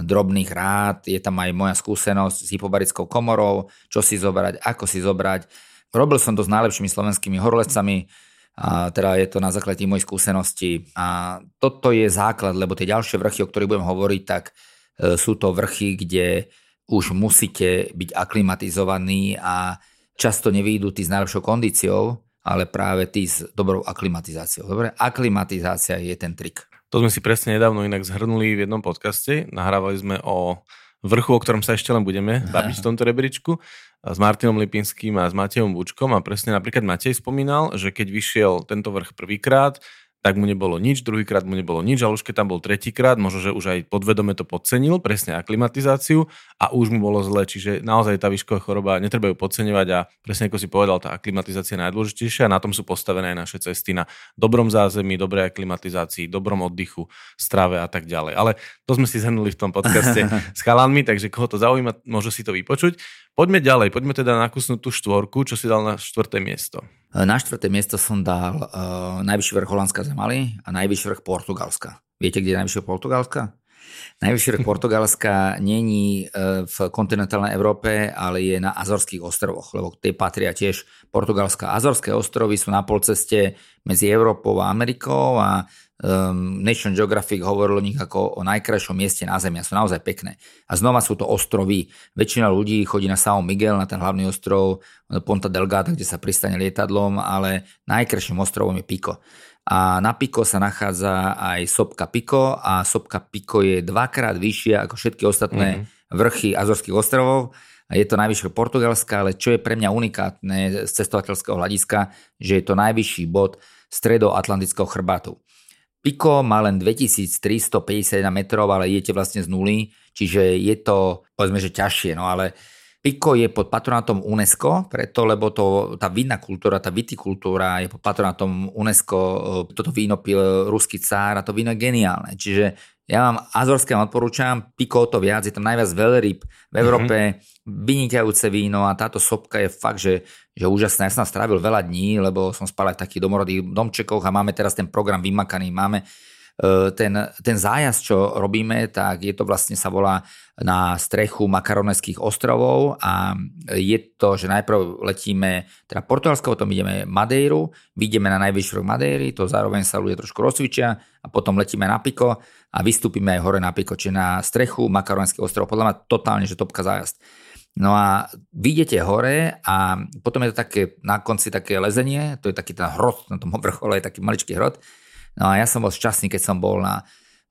drobných rád, je tam aj moja skúsenosť s hypobarickou komorou, čo si zobrať, ako si zobrať. Robil som to s najlepšími slovenskými horolezcami, a teda je to na základe mojich skúseností. A toto je základ, lebo tie ďalšie vrchy, o ktorých budem hovoriť, tak sú to vrchy, kde už musíte byť aklimatizovaní a často nevyjdú tí s najlepšou kondíciou, ale práve tí s dobrou aklimatizáciou. Dobre? Aklimatizácia je ten trik. To sme si presne nedávno inak zhrnuli v jednom podcaste. Nahrávali sme o vrchu, o ktorom sa ešte len budeme baviť v tomto rebríčku, s Martinom Lipinským a s Matejom Bučkom. A presne napríklad Matej spomínal, že keď vyšiel tento vrch prvýkrát, tak mu nebolo nič, druhýkrát mu nebolo nič, ale už keď tam bol tretíkrát, možno, že už aj podvedome to podcenil, presne aklimatizáciu a už mu bolo zle. Čiže naozaj tá výšková choroba, netreba ju podceňovať a presne ako si povedal, tá aklimatizácia je najdôležitejšia a na tom sú postavené aj naše cesty na dobrom zázemí, dobrej aklimatizácii, dobrom oddychu, strave a tak ďalej. Ale to sme si zhrnuli v tom podcaste s chalanmi, takže koho to zaujíma, môže si to vypočuť. Poďme ďalej, poďme teda nakúsnúť tú štvorku, čo si dal na štvrté miesto. Na štvrté miesto som dal najvyšší vrch Holandska Zemaly a najvyšší vrch Portugalska. Viete, kde je najvyšší vrch Portugalska? Najvyšší vrch Portugalska není v kontinentálnej Európe, ale je na Azorských ostrovoch, lebo tie patria tiež Portugalska. Azorské ostrovy sú na polceste medzi Európou a Amerikou a National Geographic hovorilo o nich ako o najkrajšom mieste na Zemi a sú naozaj pekné. A znova sú to ostrovy. Väčšina ľudí chodí na São Miguel, na ten hlavný ostrov Ponta Delgada, kde sa pristane lietadlom, ale najkrajším ostrovom je Pico. A na Pico sa nachádza aj sopka Pico a sopka Pico je dvakrát vyššia ako všetky ostatné vrchy Azorských ostrovov. Je to najvyššie Portugalska, ale čo je pre mňa unikátne z cestovateľského hľadiska, že je to najvyšší bod stredoatlantického chrbátu. Pico má len 2351 metrov, ale idete vlastne z nuly, čiže je to, povedzme, že ťažšie, no ale Pico je pod patronátom UNESCO, preto, lebo tá vinná kultúra, tá vitikultúra je pod patronátom UNESCO, toto víno pil ruský cár a to víno je geniálne, čiže ja vám azorské odporúčam, Pico to viac, je tam najviac veľryb v Európe, vynikajúce víno a táto sopka je fakt, že úžasné. Ja som strávil veľa dní, lebo som spal aj v takých domorodých domčekoch a máme teraz ten program vymakaný. Máme ten zájazd, čo robíme, tak je to vlastne sa volá na strechu Makaroneských ostrovov a je to, že najprv letíme teda Portugalsko, potom ideme Madeiru, vyjdeme na najvyšší vrch Madeiry, to zároveň sa ľudia trošku rozcvičia a potom letíme na Pico a vystúpime aj hore na Pico, čiže na strechu Makaroneských ostrovov. Podľa mňa totálne, že topka zájazd. No a vidíte hore a potom je to také, na konci také lezenie, to je taký ten hrot, na tom vrchole je taký maličký hrot. No a ja som bol šťastný, keď som bol na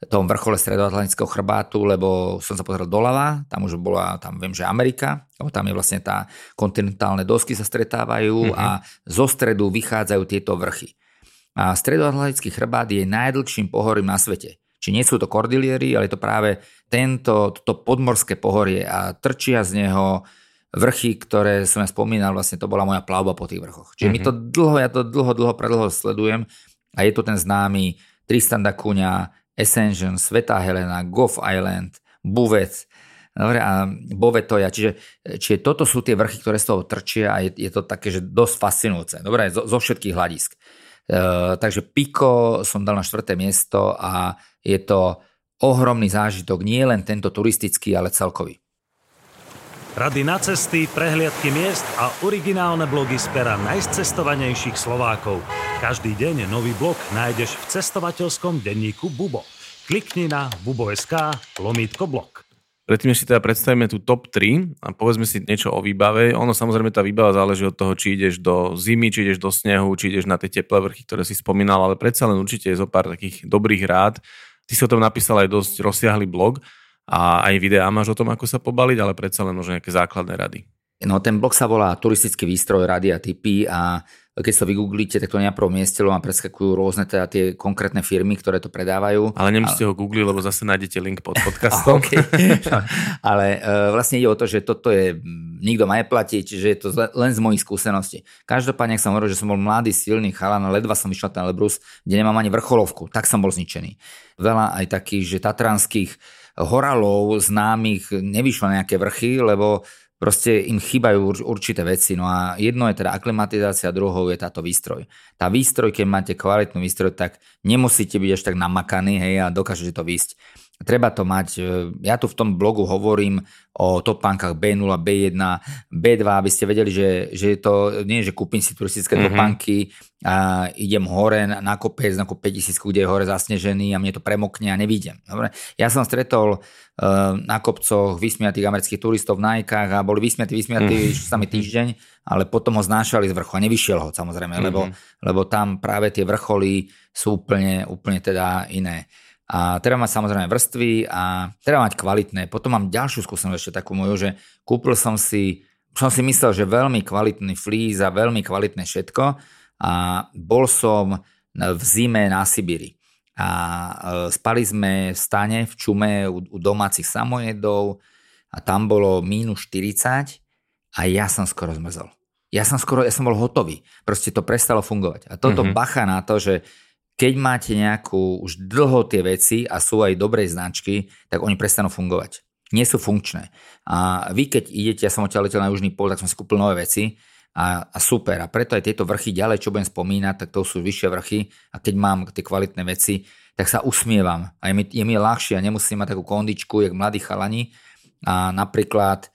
tom vrchole stredoatlantického chrbátu, lebo som sa pozrel doľava, tam už bola, tam viem, že Amerika, lebo tam je vlastne tá kontinentálne dosky sa stretávajú a zo stredu vychádzajú tieto vrchy. A stredoatlantický chrbát je najdlhším pohorím na svete. Čiže nie sú to kordiliery, ale je to práve toto podmorské pohorie a trčia z neho vrchy, ktoré som ja spomínal, vlastne to bola moja plavba po tých vrchoch. Čiže ja to dlho sledujem a je to ten známy Tristan da Cunha, Ascension, Svätá Helena, Gough Island, Bouvet, dobre, a Bovetoja. Čiže toto sú tie vrchy, ktoré z toho trčia a je to také, že dosť fascinujúce. Dobre, zo všetkých hľadisk. Takže Pico som dal na štvrté miesto a je to ohromný zážitok, nie len tento turistický, ale celkový. Rady na cesty, prehliadky miest a originálne blogy z pera najcestovanejších Slovákov. Každý deň nový blog nájdeš v cestovateľskom denníku Bubo. Klikni na bubo.sk/blog. Predtým si teda predstavíme tú top 3 a povedzme si niečo o výbave. Ono samozrejme tá výbava záleží od toho, či ideš do zimy, či ideš do snehu, či ideš na tie teplé vrchy, ktoré si spomínal, ale predsa len určite je zo pár takých dobrých rád. Ty si o tom napísal aj dosť rozsiahly blog a aj videá máš o tom, ako sa pobaliť, ale predsa len možno nejaké základné rady. No ten blog sa volá Turistický výstroj, rady a tipy a Keď sa vygooglíte, tak to na prvom mieste, lebo vám preskakujú rôzne teda tie konkrétne firmy, ktoré to predávajú. Ale nemusíte ho googliť, lebo zase nájdete link pod podcastom. Ale vlastne ide o to, že toto je, nikto má neplatiť, že je to len z mojich skúseností. Každopádne, ak som hovoril, že som bol mladý, silný chalan, ledva som išiel na Elbrus, kde nemám ani vrcholovku, tak som bol zničený. Veľa aj takých, že tatranských horalov známych nevyšlo na nejaké vrchy, lebo proste im chýbajú určité veci. No a jedno je teda aklimatizácia, druhou je táto výstroj. Tá výstroj, keď máte kvalitnú výstroj, tak nemusíte byť až tak namakaný, hej, a dokážete to výsť. Treba to mať. Ja tu v tom blogu hovorím o topánkach B0, B1, B2, aby ste vedeli, že to nie je, že kúpim si turistické topánky a idem hore na kopec, na 5000, kde je hore zasnežený a mne to premokne a nevidím. Dobre? Ja som stretol na kopcoch vysmiatých amerických turistov v Nike-kách a boli vysmiatí sami týždeň, ale potom ho znášali z vrchu a nevyšiel ho samozrejme, lebo tam práve tie vrcholy sú úplne teda iné. A treba mať samozrejme vrstvy a treba mať kvalitné. Potom mám ďalšiu skúsenosť ešte takú moju, že kúpil som si myslel, že veľmi kvalitný flíz a veľmi kvalitné všetko a bol som v zime na Sibíri. A spali sme v stane, v čume u domácich samojedov a tam bolo -40 a ja som skoro zmrzol. Ja som bol hotový. Proste to prestalo fungovať. A toto bacha na to, že keď máte nejakú už dlho tie veci a sú aj dobrej značky, tak oni prestanú fungovať. Nie sú funkčné. A vy keď idete, ja som odtiaľ letel na južný pól, tak som si kúpil nové veci a super. A preto aj tieto vrchy ďalej, čo budem spomínať, tak to sú vyššie vrchy a keď mám tie kvalitné veci, tak sa usmievam. A je mi ľahšie a nemusím mať takú kondičku, jak mladí chalani. A napríklad,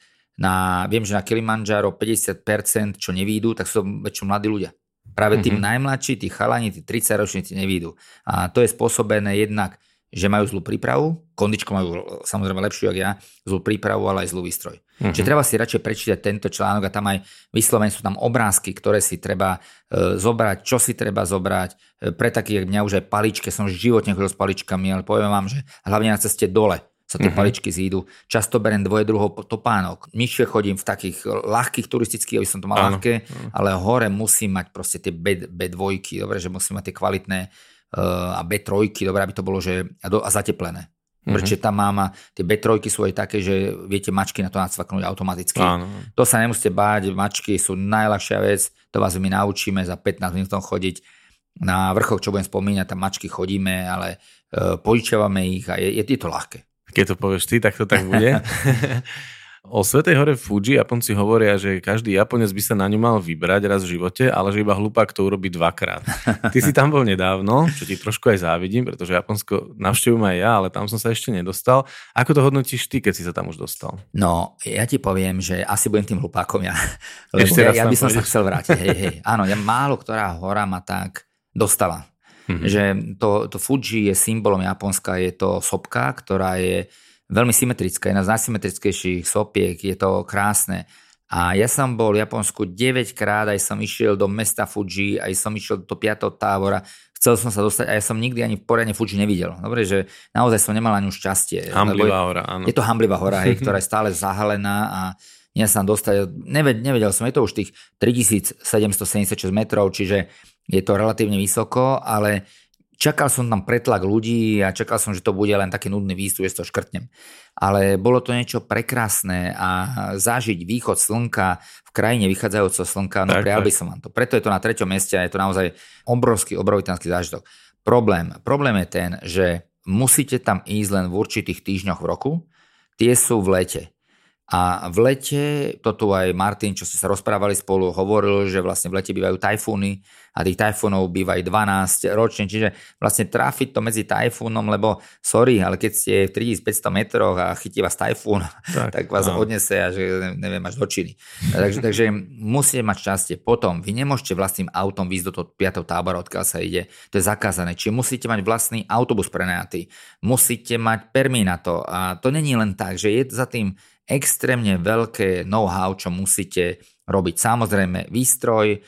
viem, že na Kilimanjaro 50%, čo nevídu, tak sú väčšinou mladí ľudia. Práve tým najmladší, tí chalani, tí 30-ročníci nevídu. A to je spôsobené jednak, že majú zlú prípravu, kondičku majú samozrejme lepšiu, ako ja, zlú prípravu, ale aj zlú výstroj. Čiže treba si radšej prečítať tento článok a tam aj vyslovene sú tam obrázky, ktoré si treba zobrať, čo si treba zobrať. Pre takých, jak mňa už aj paličke, som životne chodil s paličkami, ale poviem vám, že hlavne na ceste dole sa tie paličky zídu. Často beriem dvojdruhov topánok. Nižšie chodím v takých ľahkých turistických, aby som to mal ľahké, ale hore musím mať proste tie B2, dobre, že musím mať tie kvalitné a B3, dobre, aby to bolo že a zateplené. Pretože tam mám, tie B3 sú aj také, že viete mačky na to nacvaknúť automaticky. Áno. To sa nemusíte báť, mačky sú najľahšia vec, to vás my naučíme za 15 minút chodiť. Na vrchoch, čo budem spomínať, tam mačky chodíme, ale požičiavame ich a je to ľahké. Keď to povieš ty, tak to tak bude. O Svätej hore Fuji Japonci hovoria, že každý Japonec by sa na ňu mal vybrať raz v živote, ale že iba hlupák to urobí dvakrát. Ty si tam bol nedávno, čo ti trošku aj závidím, pretože Japonsko navštevujem aj ja, ale tam som sa ešte nedostal. Ako to hodnotíš ty, keď si sa tam už dostal? No, ja ti poviem, že asi budem tým hlupákom ja. Ešte raz ja by som sa chcel vrátiť. Hej. Áno, ja málo ktorá hora ma tak dostala. Že to Fuji je symbolom Japonska, je to sopka, ktorá je veľmi symetrická, jedna z najsymetrickejších sopiek, je to krásne. A ja som bol v Japonsku 9-krát, aj som išiel do mesta Fuji, aj som išiel do 5. tábora, chcel som sa dostať a ja som nikdy ani v poriadne Fuji nevidel. Dobre, že naozaj som nemal ani už šťastie. Hamblivá hora, áno. Je to hamblivá hora, hej, ktorá je stále zahalená a ja som dostal, nevedel som, je to už tých 3776 metrov, čiže je to relatívne vysoko, ale čakal som tam pretlak ľudí a čakal som, že to bude len taký nudný výstup, že to škrtnem. Ale bolo to niečo prekrásne a zažiť východ slnka v krajine vychádzajúceho slnka, no prijal by som vám to. Preto je to na 3. mieste a je to naozaj obrovitánsky zážitok. Problém je ten, že musíte tam ísť len v určitých týždňoch v roku, tie sú v lete. A v lete, to tu aj Martin, čo ste sa rozprávali spolu, hovoril, že vlastne v lete bývajú tajfúny a tých tajfúnov bývajú 12 ročne, čiže vlastne trafiť to medzi tajfúnom, lebo sorry, ale keď ste v 3500 metroch a chytí vás tajfún, tak vás odnese až, neviem, až do Číny. Takže musíte mať šťastie. Potom vy nemôžete vlastným autom ísť do toho 5. tábora, odkiaľ sa ide, to je zakázané. Čiže musíte mať vlastný autobus prenajatý, musíte mať permí na to a to není len tak, že je za tým extrémne veľké know-how, čo musíte robiť. Samozrejme výstroj,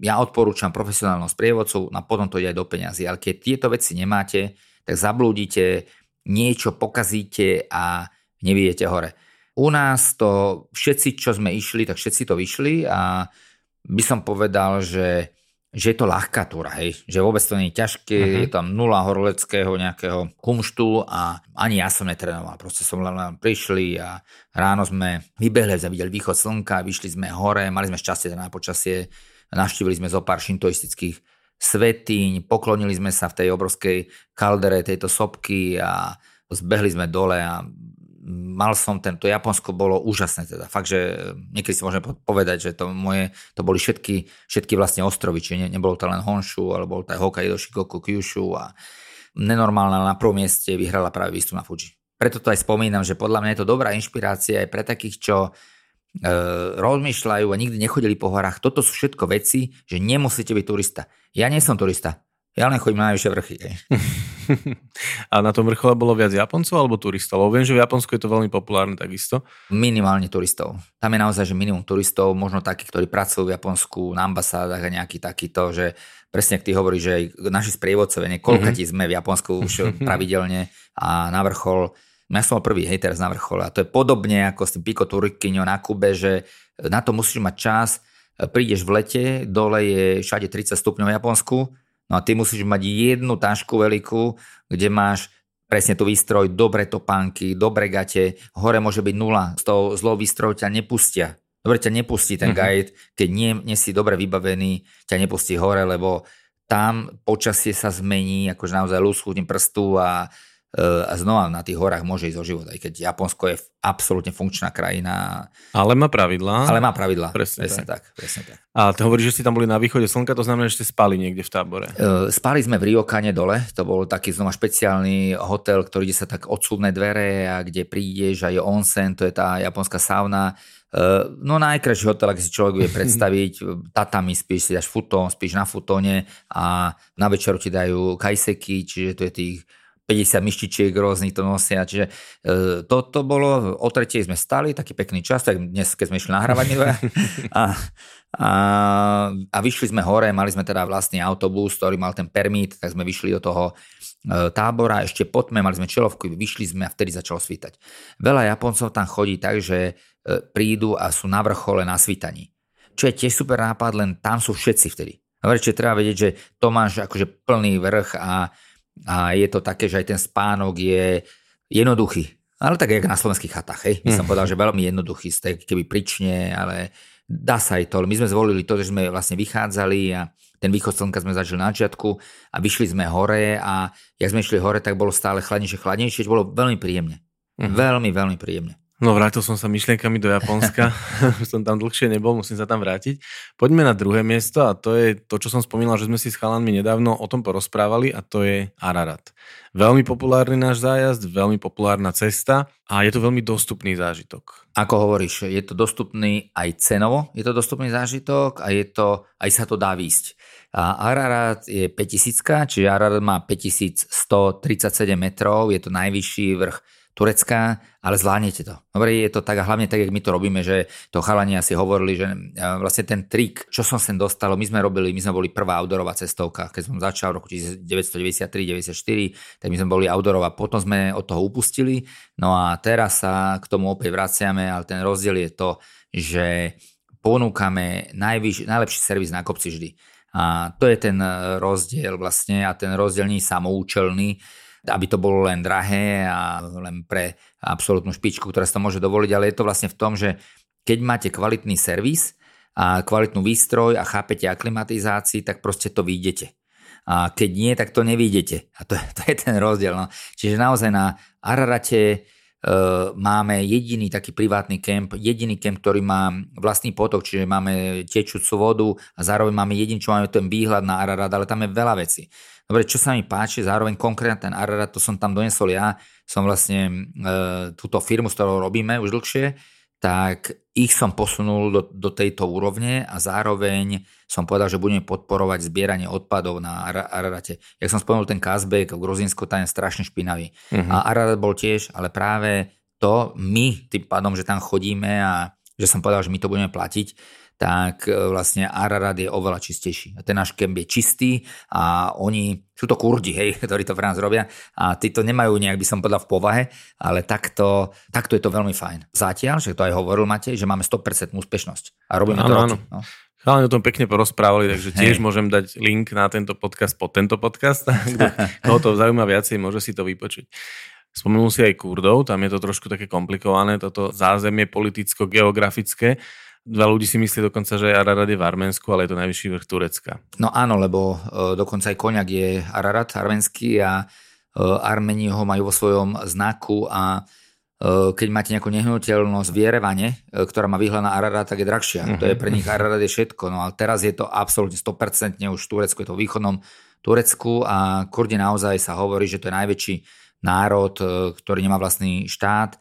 ja odporúčam profesionálneho sprievodcu, a potom to ide aj do peňazí, ale keď tieto veci nemáte, tak zablúdite, niečo pokazíte a nevidíte hore. U nás to všetci, čo sme išli, tak všetci to vyšli a by som povedal, že je to ľahká túra, hej. Že vôbec to nie je ťažké, je tam nula horoleckého nejakého kumštu a ani ja som netrenoval. Proste som len prišli a ráno sme vybehli, videli východ slnka, vyšli sme hore, mali sme šťastie na počasie, navštívili sme zo pár šintoistických svätýň, poklonili sme sa v tej obrovskej kaldere tejto sopky a zbehli sme dole a mal som to Japonsko bolo úžasné teda. Fakt, že niekedy si môžem povedať, že to boli všetky vlastne ostrovy, čiže nebolo to len Honshu, ale bol to aj Hokkaido, Shikoku, Kyushu a nenormálna na prvom mieste vyhrala práve výstup na Fuji. Preto to aj spomínam, že podľa mňa je to dobrá inšpirácia aj pre takých, čo rozmýšľajú a nikdy nechodili po horách. Toto sú všetko veci, že nemusíte byť turista. Ja nie som turista. Ja len chodím na najvyššie vrchy. A na tom vrchole bolo viac Japoncov alebo turistov? Viem, že v Japonsku je to veľmi populárne takisto. Minimálne turistov. Tam je naozaj, že minimum turistov, možno takých, ktorí pracujú v Japonsku na ambasádach a nejaký takýto, že presne ak ty hovoríš, že naši sprievodcovia, koľkatí sme v Japonsku už pravidelne a na vrchol. Ja som prvý hejter na vrchole a to je podobne ako s tým Pico Turquino na Kube, že na to musíš mať čas, prídeš v lete, dole je všade 30 stupňov v Japonsku, no a ty musíš mať jednu tašku veľkú, kde máš presne tu výstroj, dobre topánky, dobre gate, hore môže byť nula, z toho zlou výstrojou ťa nepustia. Dobre, ťa nepustí ten guide, keď nie si dobre vybavený, ťa nepustí hore, lebo tam počasie sa zmení, akože naozaj lusknutím prstu a znova na tých horách môže ísť o život, aj keď Japonsko je absolútne funkčná krajina. Ale má pravidlá. Presne tak. A ty hovoríš, že si tam boli na východe slnka, to znamená, že ste spali niekde v tábore. Spali sme v Riokane dole, to bol taký znova špeciálny hotel, ktorý ide sa tak odsúvne dvere a kde prídeš a je onsen, to je tá japonská sauna. No najkrajší hotel, ak si človek vie predstaviť, tatami spíš, si dáš futón, spíš na futóne a na večeru ti dajú kajseki, čiže to je tých 50 myštičiek rôznych to nosia, čiže toto bolo, o tretej sme stali, taký pekný čas, tak dnes, keď sme išli nahrávať a vyšli sme hore, mali sme teda vlastný autobus, ktorý mal ten permit, tak sme vyšli do toho tábora, ešte po tme, mali sme čelovku, vyšli sme a vtedy začalo svítať. Veľa Japoncov tam chodí tak, že prídu a sú na vrchole na svítaní, čo je tiež super nápad, len tam sú všetci vtedy. Čiže treba vedieť, že to máš akože plný vrch a je to také, že aj ten spánok je jednoduchý. Ale tak jak na slovenských chatách. Hej. My som povedal, že veľmi jednoduchý, keby prične, ale dá sa aj to. My sme zvolili to, že sme vlastne vychádzali a ten východ slnka sme začali na začiatku a vyšli sme hore a jak sme išli hore, tak bolo stále chladnejšie, čo bolo veľmi príjemne. Veľmi, veľmi príjemne. No vrátil som sa myšlienkami do Japonska, som tam dlhšie nebol, musím sa tam vrátiť. Poďme na druhé miesto a to je to, čo som spomínal, že sme si s chalanmi nedávno o tom porozprávali a to je Ararat. Veľmi populárny náš zájazd, veľmi populárna cesta a je to veľmi dostupný zážitok. Ako hovoríš, je to dostupný aj cenovo, je to dostupný zážitok a je to, aj sa to dá výsť. A Ararat je 5000, čiže Ararat má 5137 metrov, je to najvyšší vrch Turecka, ale zvládnete to. Dobre, je to tak a hlavne tak, jak my to robíme, že to chalani asi hovorili, že vlastne ten trik, čo som sem dostal, my sme boli prvá outdoorová cestovka, keď som začal v roku 1993-94, tak my sme boli outdoorová, potom sme od toho upustili, no a teraz sa k tomu opäť vraciame, ale ten rozdiel je to, že ponúkame najlepší servis na kopci vždy. A to je ten rozdiel vlastne a ten rozdiel nie je samoučelný, aby to bolo len drahé a len pre absolútnu špičku, ktorá sa to môže dovoliť, ale je to vlastne v tom, že keď máte kvalitný servis a kvalitnú výstroj a chápete aklimatizácii, tak proste to vyjdete. A keď nie, tak to nevyjdete. A to je ten rozdiel. No. Čiže naozaj na Ararate máme jediný taký privátny kemp, ktorý má vlastný potok, čiže máme tečúcu vodu a zároveň máme čo máme ten výhľad na Ararat, ale tam je veľa vecí. Dobre, čo sa mi páči, zároveň konkrétne ten Ararat, to som tam donesol ja, som vlastne túto firmu, s ktorou robíme už dlhšie, tak ich som posunul do tejto úrovne a zároveň som povedal, že budeme podporovať zbieranie odpadov na Ararate. Jak som spomenul ten Kazbek v Gruzínsku, tam je strašne špinavý. A Ararat bol tiež, ale práve to my, tým pádom, že tam chodíme a že som povedal, že my to budeme platiť, tak vlastne Ararat je oveľa čistejší. A ten náš kemp je čistý a oni, sú to Kurdi, hej, ktorí to v nás robia a tí to nemajú nejak, by som povedal, v povahe, ale takto je to veľmi fajn. Zatiaľ, že to aj hovoril Matej, že máme 100% úspešnosť a robíme to roky. No. Chalani o tom pekne porozprávali, takže tiež môžem dať link na tento podcast pod tento podcast. Koho to zaujíma viacej, môže si to vypočuť. Spomenul si aj Kurdov, tam je to trošku také komplikované, toto zázemie politicko-geografické. Veľa ľudí si myslí dokonca, že Ararat je v Arménsku, ale je to najvyšší vrch Turecka. No áno, lebo dokonca aj Koňak je Ararat arménsky a Arméni ho majú vo svojom znaku a keď máte nejakú nehnuteľnosť v Jerevane, ktorá má výhľad na Ararat, tak je drahšia. To je pre nich Ararat je všetko. No a teraz je to absolútne 100% už v Turecku, je to v východnom Turecku a Kurdi naozaj sa hovorí, že to je najväčší národ, ktorý nemá vlastný štát.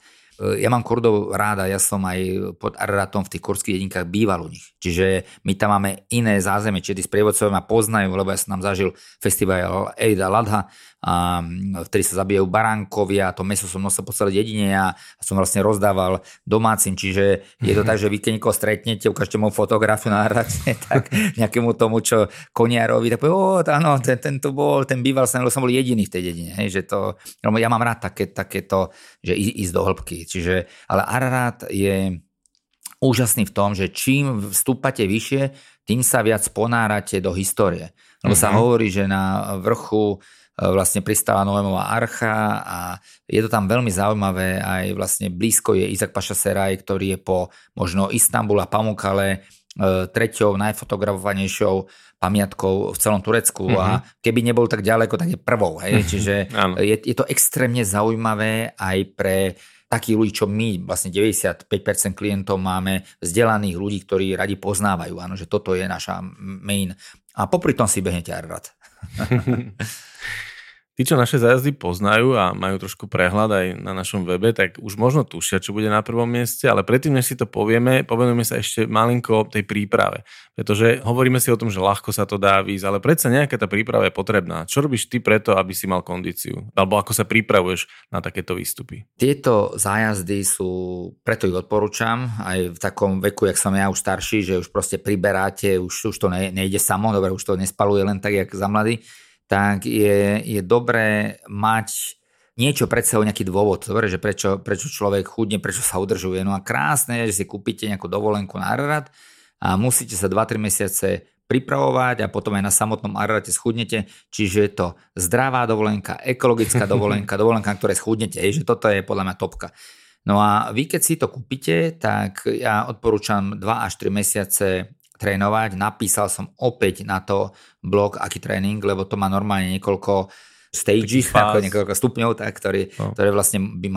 Ja mám Kurdov ráda, ja som aj pod Araratom v tých kurdských jedinkách býval u nich. Čiže my tam máme iné zázemie, čiže tí sprievodcovia ma poznajú, lebo ja som tam zažil festival Eid al-Adha, a vtedy sa zabijajú baránkovia, to mäso som nosil po celé dedine a som vlastne rozdával domácim, čiže je to tak, že vy keď nikoho stretnete, ukážte mu fotografiu na Ararate, tak nejakému tomu, čo koniarovi, tak povie, áno, ten tu bol, ten býval som bol jediný v tej dedine, hej, že to, ja mám rád takéto, že ísť do hĺbky, čiže, ale Ararat je úžasný v tom, že čím vstúpate vyššie, tým sa viac ponárate do histórie, lebo sa hovorí, že na vrchu vlastne pristáva Noémova archa a je to tam veľmi zaujímavé, aj vlastne blízko je Izak Paša Seraj, ktorý je po možno Istanbul a Pamukkale treťou najfotografovanejšou pamiatkou v celom Turecku a keby nebol tak ďaleko, tak je prvou. Hej? Čiže je to extrémne zaujímavé aj pre takých ľudí, čo my, vlastne 95% klientov máme vzdelaných ľudí, ktorí radi poznávajú, áno, že toto je naša main. A popri tom si behnete Ararat. Tí, čo naše zájazdy poznajú a majú trošku prehľad aj na našom webe, tak už možno tušia, čo bude na prvom mieste, ale predtým, než si to povieme, povenujeme sa ešte malinko o tej príprave. Pretože hovoríme si o tom, že ľahko sa to dá výjsť, ale predsa nejaká tá príprava je potrebná. Čo robíš ty preto, aby si mal kondíciu? Alebo ako sa pripravuješ na takéto výstupy? Tieto zájazdy sú, preto ich odporúčam, aj v takom veku, jak som ja už starší, že už proste priberáte, už to nejde samo, dobre, už to nespaluje len tak, jak za mladý. Tak je dobré mať niečo pred sebou, nejaký dôvod, dobre, že prečo človek chudne, prečo sa udržuje. No a krásne je, že si kúpite nejakú dovolenku na Ararat a musíte sa 2-3 mesiace pripravovať a potom aj na samotnom Ararate schudnete, čiže je to zdravá dovolenka, ekologická dovolenka, dovolenka, na ktorej schudnete, že toto je podľa mňa topka. No a vy, keď si to kúpite, tak ja odporúčam 2-3 mesiace trénovať. Napísal som opäť na to blog, aký tréning, lebo to má normálne niekoľko stages, niekoľko stupňov, tak, ktoré vlastne by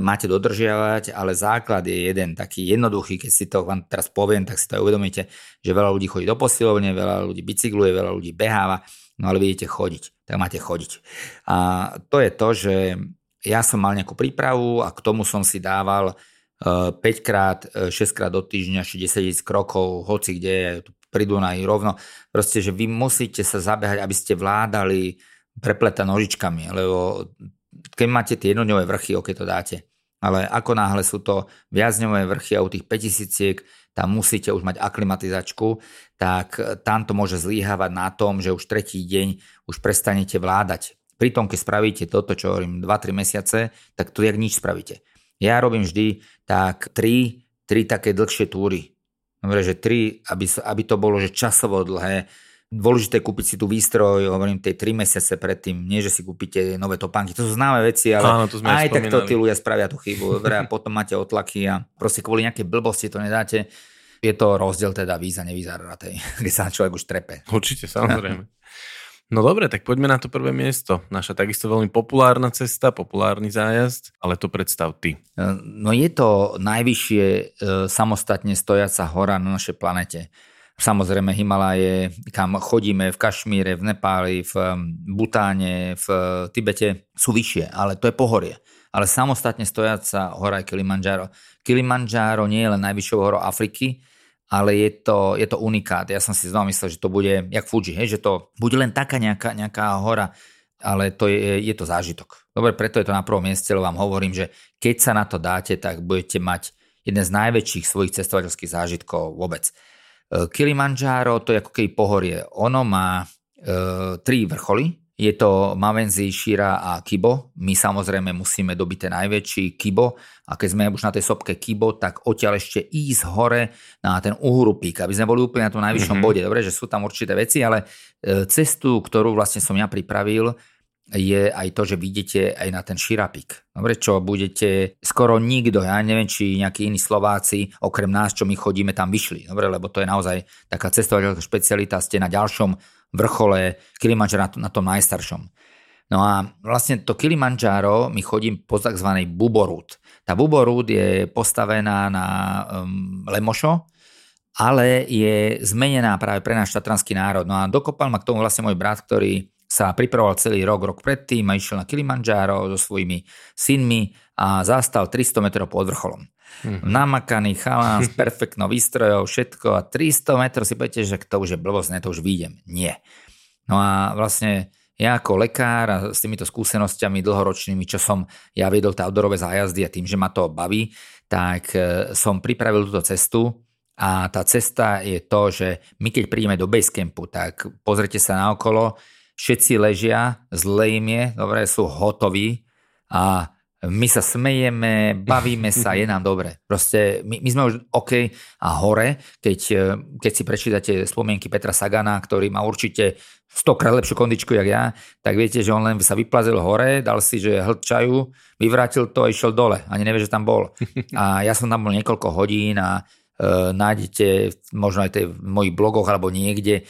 máte dodržiavať, ale základ je jeden taký jednoduchý, keď si to vám teraz poviem, tak si to aj uvedomíte, že veľa ľudí chodí do posilovne, veľa ľudí bicykluje, veľa ľudí beháva, no ale vidíte chodiť, tak máte chodiť. A to je to, že ja som mal nejakú prípravu a k tomu som si dával 5x, 6x do týždňa, 60 krokov, hoci kde pri Dunaji rovno. Proste, že vy musíte sa zabehať, aby ste vládali prepletať nožičkami, lebo keď máte tie jednodňové vrchy, ok, to dáte. Ale ako náhle sú to viacdňové vrchy a u tých 5000, tam musíte už mať aklimatizačku, tak tam to môže zlyhávať na tom, že už tretí deň už prestanete vládať. Pritom, keď spravíte toto, čo hovorím, 2-3 mesiace, tak to jak nič spravíte. Ja robím vždy tak 3 také dlhšie túry. Dobre, že 3, aby to bolo že časovo dlhé. Dôležité kúpiť si tu výstroj, hovorím, tie 3 mesiace predtým, nie že si kúpite nové topánky. To sú známe veci, ale áno, aj takto tí ľudia spravia tú chybu. Dobre, a potom máte otlaky a proste kvôli nejakej blbosti to nedáte. Je to rozdiel teda víza, nevíza ratej, kde sa človek už trepe. Určite, samozrejme. No dobre, tak poďme na to prvé miesto. Naša takisto veľmi populárna cesta, populárny zájazd, ale to predstav ty. No je to najvyššie samostatne stojaca hora na našej planete. Samozrejme Himalaje, kam chodíme v Kašmíre, v Nepáli, v Butáne, v Tibete, sú vyššie, ale to je pohorie. Ale samostatne stojaca hora je Kilimandžaro. Kilimandžaro nie je len najvyššou horou Afriky, ale je to unikát. Ja som si znova myslel, že to bude jak Fuji, hej, že to bude len taká nejaká hora, ale to je to zážitok. Dobre, preto je to na prvom mieste, lebo vám hovorím, že keď sa na to dáte, tak budete mať jeden z najväčších svojich cestovateľských zážitkov vôbec. Kilimandžáro, to je ako keby pohorie. Ono má 3 vrcholy, Je to Mavenzi, Shira a Kibo. My samozrejme musíme dobiť ten najväčší Kibo a keď sme už na tej sopke Kibo, tak odtiaľ ešte ísť hore na ten Uhuru Peak, aby sme boli úplne na tom najvyššom bode. Dobre, že sú tam určité veci, ale cestu, ktorú vlastne som ja pripravil, je aj to, že vidíte aj na ten Širapik. Dobre, čo budete skoro nikto, ja neviem, či nejakí iní Slováci, okrem nás, čo my chodíme, tam vyšli. Dobre, lebo to je naozaj taká cestovateľská špecialita, ste na ďalšom vrchole Kilimandžára, na tom najstaršom. No a vlastne to Kilimandžáro my chodím po takzvanej Buborút. Tá Buborút je postavená na Lemošo, ale je zmenená práve pre náš tatranský národ. No a dokopal ma k tomu vlastne môj brat, ktorý sa pripravoval celý rok predtým a išiel na Kilimandžáro so svojimi synmi a zastal 300 metrov pod vrcholom. Namakaný chalán s perfektnou výstrojou, všetko a 300 metrov si poviete, že to už je blbosť, ne, to už výjdem. Nie. No a vlastne ja ako lekár a s týmito skúsenosťami dlhoročnými, čo som ja viedol tá outdoorové zájazdy a tým, že ma to baví, tak som pripravil túto cestu. A tá cesta je to, že my keď prídeme do basecampu, tak pozrite sa naokolo, všetci ležia, zle im je, dobre, sú hotoví a my sa smejeme, bavíme sa, je nám dobre. Proste my sme už OK a hore, keď si prečítate spomienky Petra Sagana, ktorý má určite 100-krát lepšiu kondičku jak ja, tak viete, že on len sa vyplazil hore, dal si, že hĺb čaju, vyvrátil to a išiel dole. Ani nevie, že tam bol. A ja som tam bol niekoľko hodín a nájdete možno aj v mojich blogoch alebo niekde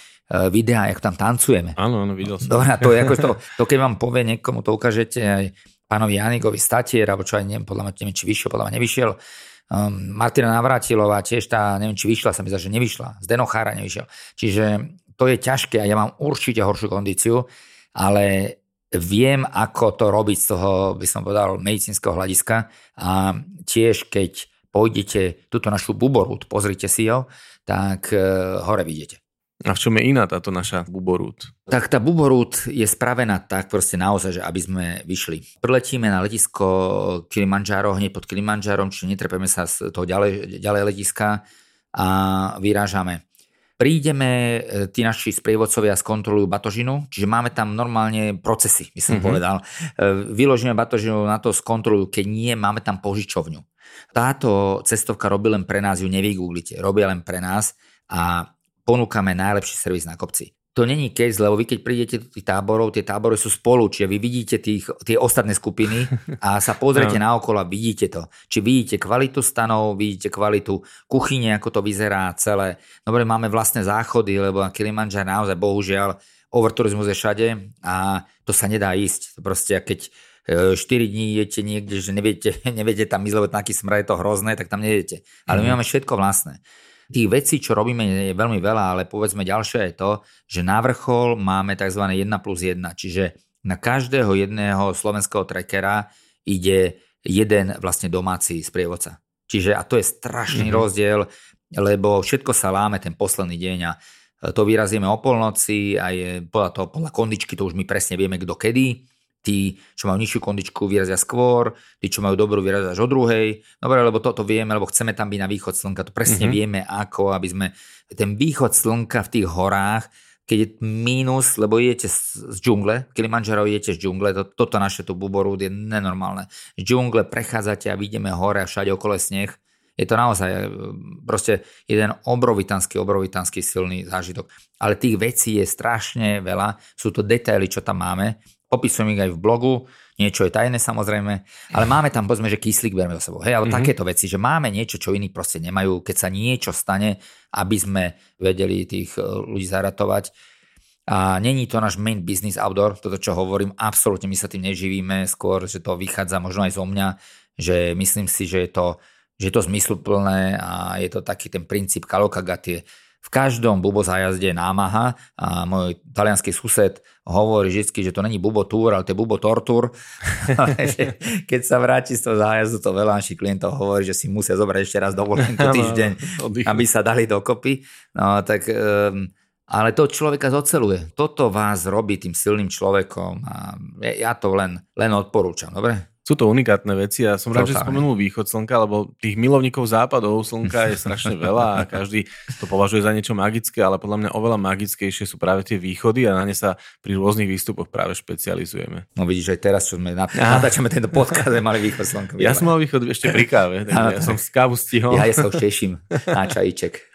videá, ako tam tancujeme. Áno, videl som. Dobre, to je ako to keď vám povie niekomu, to ukážete aj pánovi Janikovi Statier, alebo čo aj neviem, podľa ma neviem, či vyšiel, podľa ma nevyšiel. Martina Navrátilová tiež tá, neviem, či vyšla, sa mi zdá, že nevyšla. Zdeno Chára nevyšiel. Čiže to je ťažké a ja mám určite horšiu kondíciu, ale viem, ako to robiť z toho, by som povedal, medicínskeho hľadiska a tiež, keď pôjdete túto našu Buborút, pozrite si ho, tak hore vidíte. A v čom je iná táto naša Buborút? Tak tá Buborút je spravená tak proste naozaj, že aby sme vyšli. Priletíme na letisko Kilimandžáro, hneď pod Kilimandžárom, čiže netrepeme sa z toho ďalej letiska a vyrážame. Prídeme, tí naši sprievodcovia skontrolujú batožinu, čiže máme tam normálne procesy, by som povedal. Vyložíme batožinu, na to skontrolujú, keď nie, máme tam požičovňu. Táto cestovka robí len pre nás, ju nevygooglite, robí len pre nás a ponúkame najlepší servis na kopci. To není case, lebo vy keď prídete do tých táborov, tie tábory sú spolu, čiže vy vidíte tie ostatné skupiny a sa pozriete naokolo a vidíte to. Či vidíte kvalitu stanov, vidíte kvalitu kuchyne, ako to vyzerá celé. Dobre, máme vlastné záchody, lebo na Kilimandžáro naozaj bohužiaľ overturizmus je všade a to sa nedá ísť. Proste keď 4 dní idete niekde, že neviete tam ísť, lebo taký smrad je to hrozné, tak tam nejdete. Ale my máme všetko vlastné. Tých vecí, čo robíme, je veľmi veľa, ale povedzme ďalšie je to, že na vrchol máme tzv. 1+1, čiže na každého jedného slovenského trekkera ide jeden vlastne domáci sprievodca. Čiže a to je strašný rozdiel, lebo všetko sa láme ten posledný deň a to vyrazíme o polnoci a je podľa kondičky, to už my presne vieme kto kedy. Tí, čo majú nižšiu kondičku, vyrazia skôr, tí, čo majú dobrú, vyrazia až o druhej. Dobre, lebo toto vieme, lebo chceme tam byť na východ slnka. To presne vieme, ako, aby sme... Ten východ slnka v tých horách, keď je mínus, lebo idete z džungle, Kilimandžáro idete z džungle, toto naše tu Buborút je nenormálne. Z džungle prechádzate a vidíme hore a všade okolo sneh. Je to naozaj proste jeden obrovitánsky silný zážitok. Ale tých vecí je strašne veľa. Sú to detaily, čo tam máme. Opisujem ich aj v blogu, niečo je tajné samozrejme, ale máme tam, povedzme, že kyslík berme za sebou, hej, ale takéto veci, že máme niečo, čo iní proste nemajú, keď sa niečo stane, aby sme vedeli tých ľudí zaratovať. A není to náš main business outdoor, toto čo hovorím, absolútne my sa tým neživíme, skôr, že to vychádza možno aj zo mňa, že myslím si, že je to zmysluplné a je to taký ten princíp Kalokagatie. V každom Bubo zájazde je námaha a môj talianský sused hovorí vždy, že to není Bubo Tour, ale to je Bubo Tortur. Keď sa vráti z toho zájazdu, to veľa našich klientov hovorí, že si musia zobrať ešte raz dovolenku týždeň, aby sa dali dokopy. No, tak, ale to človeka zoceluje. Toto vás robí tým silným človekom a ja to len odporúčam, dobre? Sú to unikátne veci a som rád, že spomenul východ slnka, lebo tých milovníkov západov slnka je strašne veľa a každý to považuje za niečo magické, ale podľa mňa oveľa magickejšie sú práve tie východy a na ne sa pri rôznych výstupoch práve špecializujeme. No vidíš, aj teraz, čo sme natáčame tento podcast, sme mali východ slnka. Ja som mal východ ešte pri káve, takže ja som z kávu stihol. Ja sa už teším na čajíček.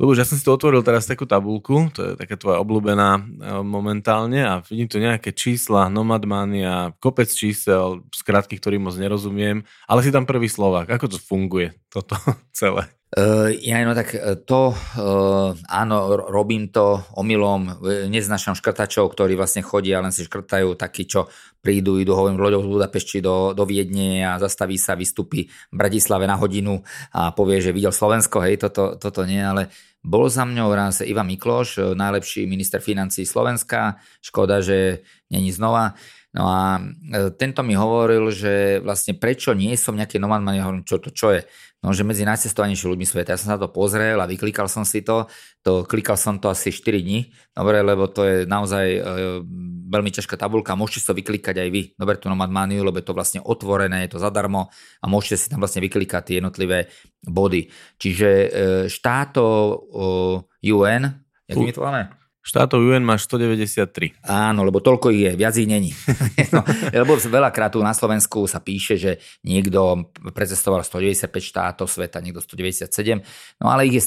Lebo ja som si to otvoril teraz takú tabuľku, to je taká tvoja obľúbená momentálne a vidím tu nejaké čísla, Nomadmania, kopec čísel, skrátky, ktorým moc nerozumiem, ale si tam prvý Slovák. Ako to funguje toto celé? Áno, robím to omylom, neznášam škrtačov, ktorí vlastne chodia, len si škrtajú, takí, čo prídu, idú hoviem loďou z Budapešti do Viedne a zastaví sa, vystúpi v Bratislave na hodinu a povie, že videl Slovensko, hej, toto nie, ale bol za mňou raz Ivan Mikloš, najlepší minister financií Slovenska, škoda, že není znova. No a tento mi hovoril, že vlastne prečo nie som nejaký nomadman, ja hovorím, čo je? No, že medzi najcestovanejšími ľuďmi sveta. Ja som sa to pozrel a vyklikal som si to. Klikal som to asi 4 dní, dobre, lebo to je naozaj veľmi ťažká tabuľka. Môžete si to vyklikať aj vy, dobre, tú Nomadmaniu, lebo je to vlastne otvorené, je to zadarmo a môžete si tam vlastne vyklikať tie jednotlivé body. Čiže štátov UN, jak mi to máme? Štátov UN má 193. Áno, lebo toľko ich je, viac ich není. No, lebo veľakrát tu na Slovensku sa píše, že niekto precestoval 195 štátov sveta, niekto 197, no ale ich je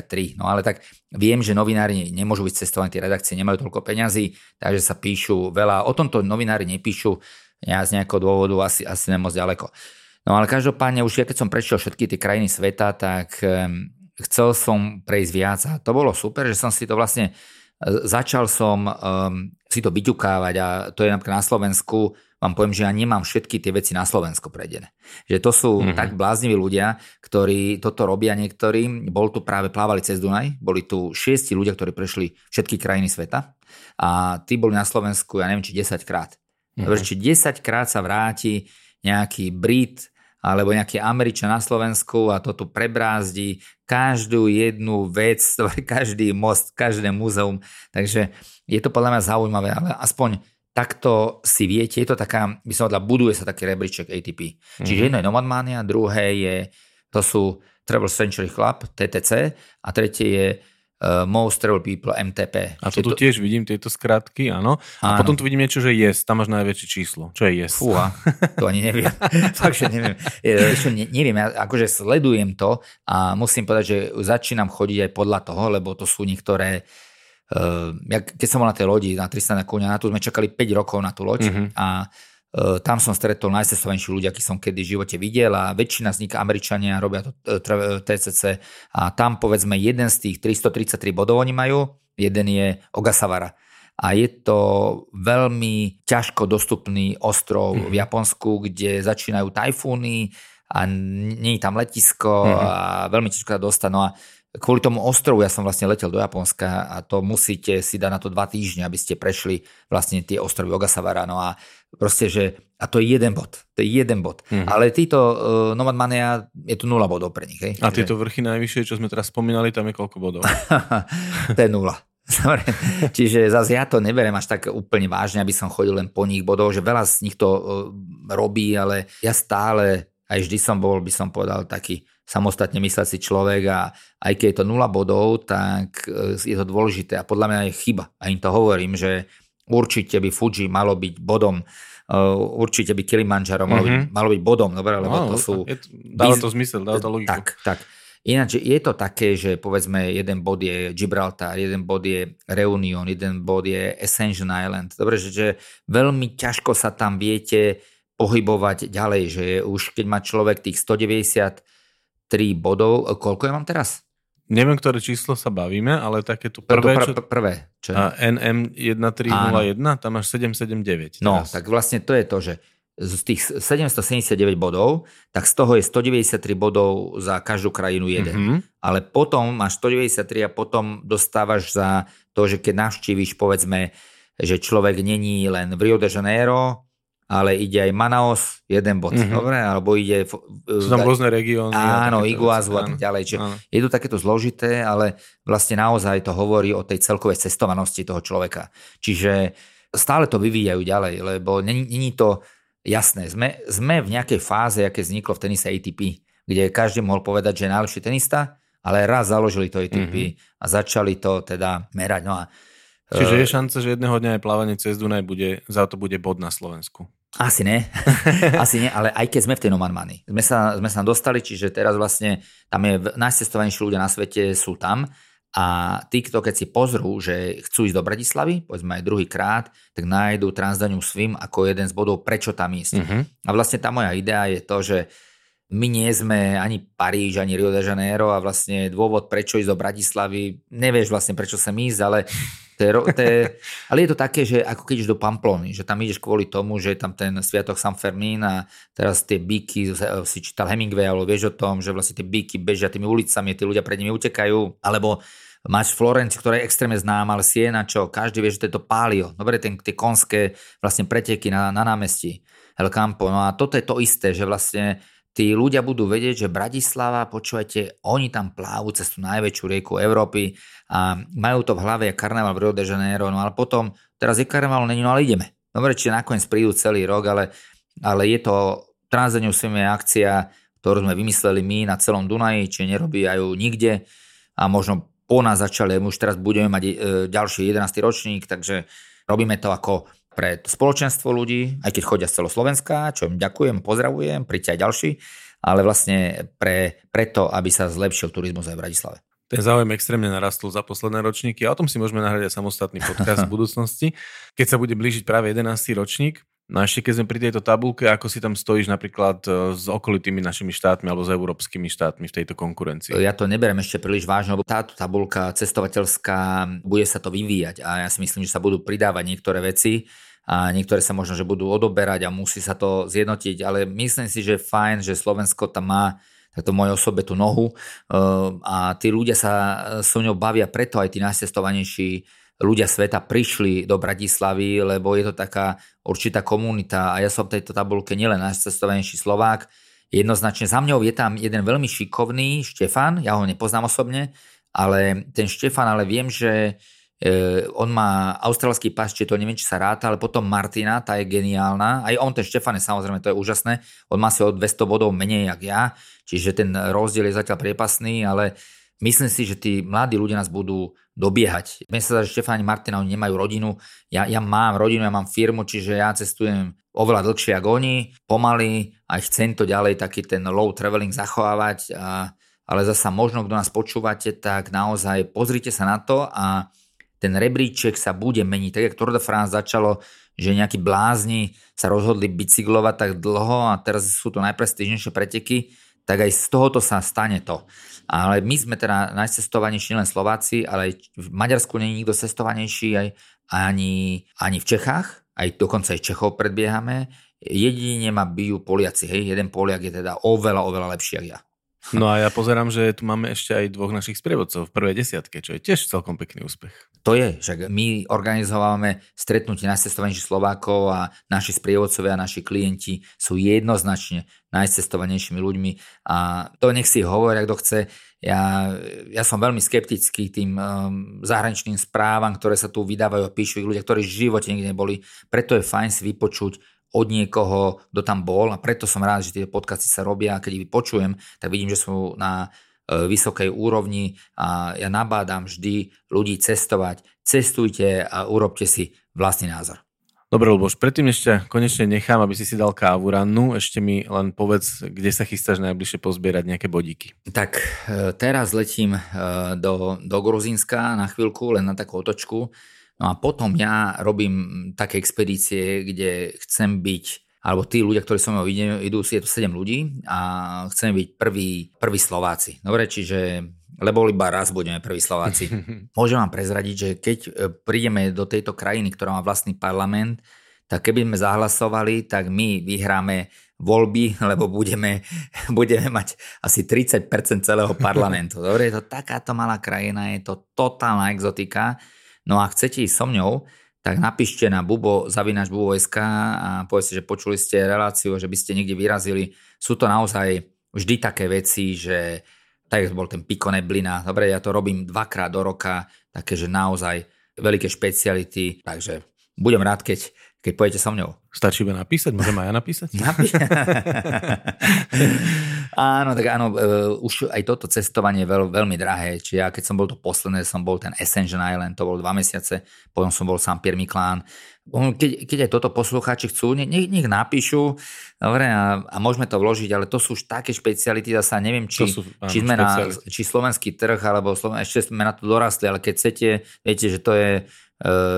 193. No ale tak viem, že novinári nemôžu byť cestovaní, tie redakcie nemajú toľko peňazí, takže sa píšu veľa. O tomto novinári nepíšu z nejakého dôvodu, asi nemoc ďaleko. No ale každopádne už ja keď som prešiel všetky tie krajiny sveta, tak chcel som prejsť viac a to bolo super, že som si to vlastne začal som si to vyťukávať a to je napríklad na Slovensku, vám poviem, že ja nemám všetky tie veci na Slovensku prejedené. Že to sú tak blázniví ľudia, ktorí toto robia niektorým. Bol tu práve plávali cez Dunaj, boli tu 6 ľudia, ktorí prešli všetky krajiny sveta a tí boli na Slovensku, ja neviem, či 10 krát. Či 10 krát sa vráti nejaký Brit alebo nejaký Američan na Slovensku a to tu prebrázdi každú jednu vec, každý most, každé múzeum. Takže je to podľa mňa zaujímavé, ale aspoň takto si viete, je to taká, by som povedal, buduje sa taký rebríček ATP. Čiže jedno je Nomadmania, druhé je, to sú Travel Century Club, TTC a tretie je Most Travel People, MTP. A to tu tiež vidím, tieto skratky, áno. A potom tu vidím niečo, že yes, tam máš najväčšie číslo. Čo je yes? Fúha, to ani neviem. Fakt, že neviem. Neviem, ja akože sledujem to a musím povedať, že začínam chodiť aj podľa toho, lebo to sú niektoré... keď som bol na tej lodi, na Tristana Kúňa, na tú sme čakali 5 rokov na tú loď a tam som stretol najcestovanejších ľudí, akých som kedy v živote videl a väčšina z nich Američania robia to TCC a tam povedzme jeden z tých 333 bodov oni majú, jeden je Ogasawara a je to veľmi ťažko dostupný ostrov v Japonsku, kde začínajú tajfúny a nie je tam letisko a veľmi ťažko sa dostanú a kvôli tomu ostrovu ja som vlastne letel do Japonska a to musíte si dať na to 2 týždne, aby ste prešli vlastne tie ostrovy Ogasawara. No a proste, že... A to je jeden bod. To je jeden bod. Ale títo Nomadmania, je tu 0 bodov pre nich. Hej? A tieto vrchy najvyššie, čo sme teraz spomínali, tam je koľko bodov? To je 0. Čiže zase ja to neberiem až tak úplne vážne, aby som chodil len po nich bodov, že veľa z nich to robí, ale ja stále, aj vždy som bol, by som povedal, taký samostatne mysliaci človek a aj keď je to 0 bodov, tak je to dôležité a podľa mňa je chyba. A im to hovorím, že určite by Fuji malo byť bodom, určite by Kilimanjaro malo byť bodom, dobre, lebo to sú... Dáva to zmysel, dáva to logiku. Tak. Ináč je to také, že povedzme jeden bod je Gibraltar, jeden bod je Reunion, jeden bod je Ascension Island. Dobre, že veľmi ťažko sa tam viete pohybovať ďalej, že už keď má človek tých 190 3 bodov. Koľko ja mám teraz? Neviem, ktoré číslo sa bavíme, ale také tu prvé. Čo? NM1301, tam máš 779. No, tak vlastne to je to, že z tých 779 bodov, tak z toho je 193 bodov za každú krajinu jeden. Ale potom máš 193 a potom dostávaš za to, že keď navštíviš, povedzme, že človek není len v Rio de Janeiro, ale ide aj Manaus, jeden bod, dobre? Alebo ide... Sú tam rôzne regióny. Áno, Iguazu a tak ďalej. Je to takéto zložité, ale vlastne naozaj to hovorí o tej celkovej cestovanosti toho človeka. Čiže stále to vyvíjajú ďalej, lebo není to Jasné, sme v nejakej fáze, aké vzniklo v tenise ATP, kde každý mohol povedať, že je najlepší tenista, ale raz založili to ATP a začali to teda merať. No a, čiže je šanca, že jedného dňa aj plávanie cez Dunaj bude bod na Slovensku. Asi nie, ale aj keď sme v tej Nomanmani. Sme sa dostali, čiže teraz vlastne tam je najcestovanejší ľudia na svete sú tam a títo, keď si pozrú, že chcú ísť do Bratislavy, povedzme aj druhýkrát, tak nájdú Transdanube Swim ako jeden z bodov, prečo tam ísť. A vlastne tá moja idea je to, že my nie sme ani Paríž, ani Rio de Janeiro a vlastne dôvod, prečo ísť do Bratislavy, nevieš vlastne, prečo sem ísť, ale... ale je to také, že ako keď ideš do Pamplóny, že tam ideš kvôli tomu, že je tam ten sviatok San Fermín a teraz tie bíky, si čítal Hemingway, alebo vieš o tom, že vlastne tie bíky bežia tými ulicami, tí ľudia pred nimi utekajú, alebo máš Florenciu, ktorá je extrémne známa, ale Siena, čo každý vie, že to je to Palio, dobre, tie konské vlastne preteky na námestí El Campo, no a toto je to isté, že vlastne tí ľudia budú vedieť, že Bratislava, počúvajte, oni tam plávajú cez tú najväčšiu rieku Európy a majú to v hlave karneval v Rio de Janeiro, no ale potom, teraz je karneval, není, no ale ideme. Dobre, čiže nakoniec prídu celý rok, ale je to Transdanube Swim akcia, ktorú sme vymysleli my na celom Dunaji, čiže nerobí aj ju nikde a možno po nás začali, už teraz budeme mať ďalší 11. ročník, takže robíme to ako... pre spoločenstvo ľudí, aj keď chodia z celoslovenska, čo im ďakujem, pozdravujem, príďte aj ďalší, ale vlastne preto, aby sa zlepšil turizmus aj v Bratislave. Ten záujem extrémne narastol za posledné ročníky a o tom si môžeme nahrať aj samostatný podcast v budúcnosti, keď sa bude blížiť práve 11. ročník. No a ešte keď sme pri tejto tabulke, ako si tam stojíš napríklad s okolitými našimi štátmi alebo s európskymi štátmi v tejto konkurencii? Ja to neberiem ešte príliš vážne, lebo táto tabulka cestovateľská, bude sa to vyvíjať a ja si myslím, že sa budú pridávať niektoré veci a niektoré sa možno, že budú odoberať a musí sa to zjednotiť, ale myslím si, že je fajn, že Slovensko tam má takto v mojej osobe tú nohu a tí ľudia sa s ňou bavia, preto aj tí najcestovanejší ľudia sveta prišli do Bratislavy, lebo je to taká určitá komunita a ja som v tejto tabulke nielen najcestovanejší Slovák, jednoznačne za mňou je tam jeden veľmi šikovný Štefan, ja ho nepoznám osobne, ale ten Štefan, ale viem, že on má austrálsky pas, či to neviem, či sa ráta, ale potom Martina, tá je geniálna, aj on ten Štefan je samozrejme, to je úžasné, on má si o 200 bodov menej jak ja, čiže ten rozdiel je zatiaľ priepasný, ale myslím si, že tí mladí ľudia nás budú dobiehať. Mne sa zdá, že Štefán a Martina, oni nemajú rodinu. Ja mám rodinu, ja mám firmu, čiže ja cestujem oveľa dlhšie ako oni, pomaly a chcem to ďalej taký ten low traveling zachovávať, ale zasa možno, kto nás počúvate, tak naozaj pozrite sa na to a ten rebríček sa bude meniť. Tak jak Tour de France začalo, že nejakí blázni sa rozhodli bicyklovať tak dlho a teraz sú to najprestížnejšie preteky, tak aj z tohoto sa stane to. Ale my sme teda najcestovanejší, nielen Slováci, ale aj v Maďarsku nie je nikto cestovanejší, ani v Čechách, aj dokonca aj Čechov predbiehame. Jedine ma bijú Poliaci, hej, jeden Poliak je teda oveľa lepší ako ja. No a ja pozerám, že tu máme ešte aj dvoch našich sprievodcov v prvej desiatke, čo je tiež celkom pekný úspech. To je, že my organizovávame stretnutie najcestovanejších Slovákov a naši sprievodcovia a naši klienti sú jednoznačne najcestovanejšími ľuďmi a to nech si hovorí, kto chce. Ja som veľmi skeptický tým zahraničným správam, ktoré sa tu vydávajú a píšu ich ľudia, ktorí v živote nikde neboli. Preto je fajn si vypočuť od niekoho, kto tam bol a preto som rád, že tie podcasty sa robia a keď ich počujem, tak vidím, že sú na vysokej úrovni a ja nabádam vždy ľudí cestovať. Cestujte a urobte si vlastný názor. Dobre, Luboš, predtým ešte konečne nechám, aby si dal kávu rannú. Ešte mi len povedz, kde sa chystáš najbližšie pozbierať nejaké bodíky. Tak teraz letím do Gruzínska na chvíľku, len na takú otočku. No a potom ja robím také expedície, kde chcem byť, alebo tí ľudia, ktorí so mnou idú, je to 7 ľudí a chcem byť prví Slováci. Dobre, čiže, lebo iba raz budeme prví Slováci. Môžem vám prezradiť, že keď prídeme do tejto krajiny, ktorá má vlastný parlament, tak keby sme zahlasovali, tak my vyhráme voľby, lebo budeme mať asi 30% celého parlamentu. Dobre, je to takáto malá krajina, je to totálna exotika. No a chcete ísť so mňou, tak napíšte na bubo@bubo.sk a povedzte, že počuli ste reláciu, že by ste niekde vyrazili. Sú to naozaj vždy také veci, že tak bol ten Pico Neblina. Dobre, ja to robím 2-krát do roka, takže naozaj veľké špeciality. Takže budem rád, keď keď pojete so mnou. Stačí iba napísať? Môžem aj ja napísať? Áno, tak áno, už aj toto cestovanie je veľmi drahé. Čiže ja, keď som bol to posledné, som bol ten Ascension Island, to bol 2 mesiace, potom som bol sám Pirmiklán. Keď aj toto poslucháči chcú, nech napíšu, dobre, a môžeme to vložiť, ale to sú už také špeciality, zasa neviem, či sme na či slovenský trh, alebo ešte sme na to dorastli, ale keď chcete, viete, že to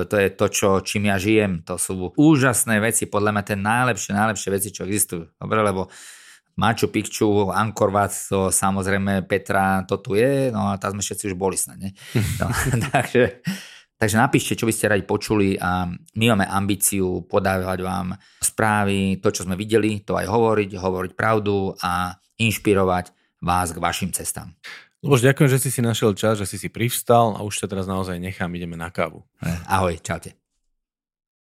je to, čím ja žijem. To sú úžasné veci, podľa mňa tie najlepšie veci, čo existujú. Dobre, lebo Machu Picchu, Angkor Wat, to samozrejme Petra, to tu je, no a tam sme všetci už boli snad, ne? No, Takže napíšte, čo by ste radi počuli a my máme ambíciu podávať vám správy, to, čo sme videli, to aj hovoriť pravdu a inšpirovať vás k vašim cestám. Luboš, ďakujem, že si našiel čas, že si privstal a už ťa teraz naozaj nechám, ideme na kávu. Ahoj, čaute.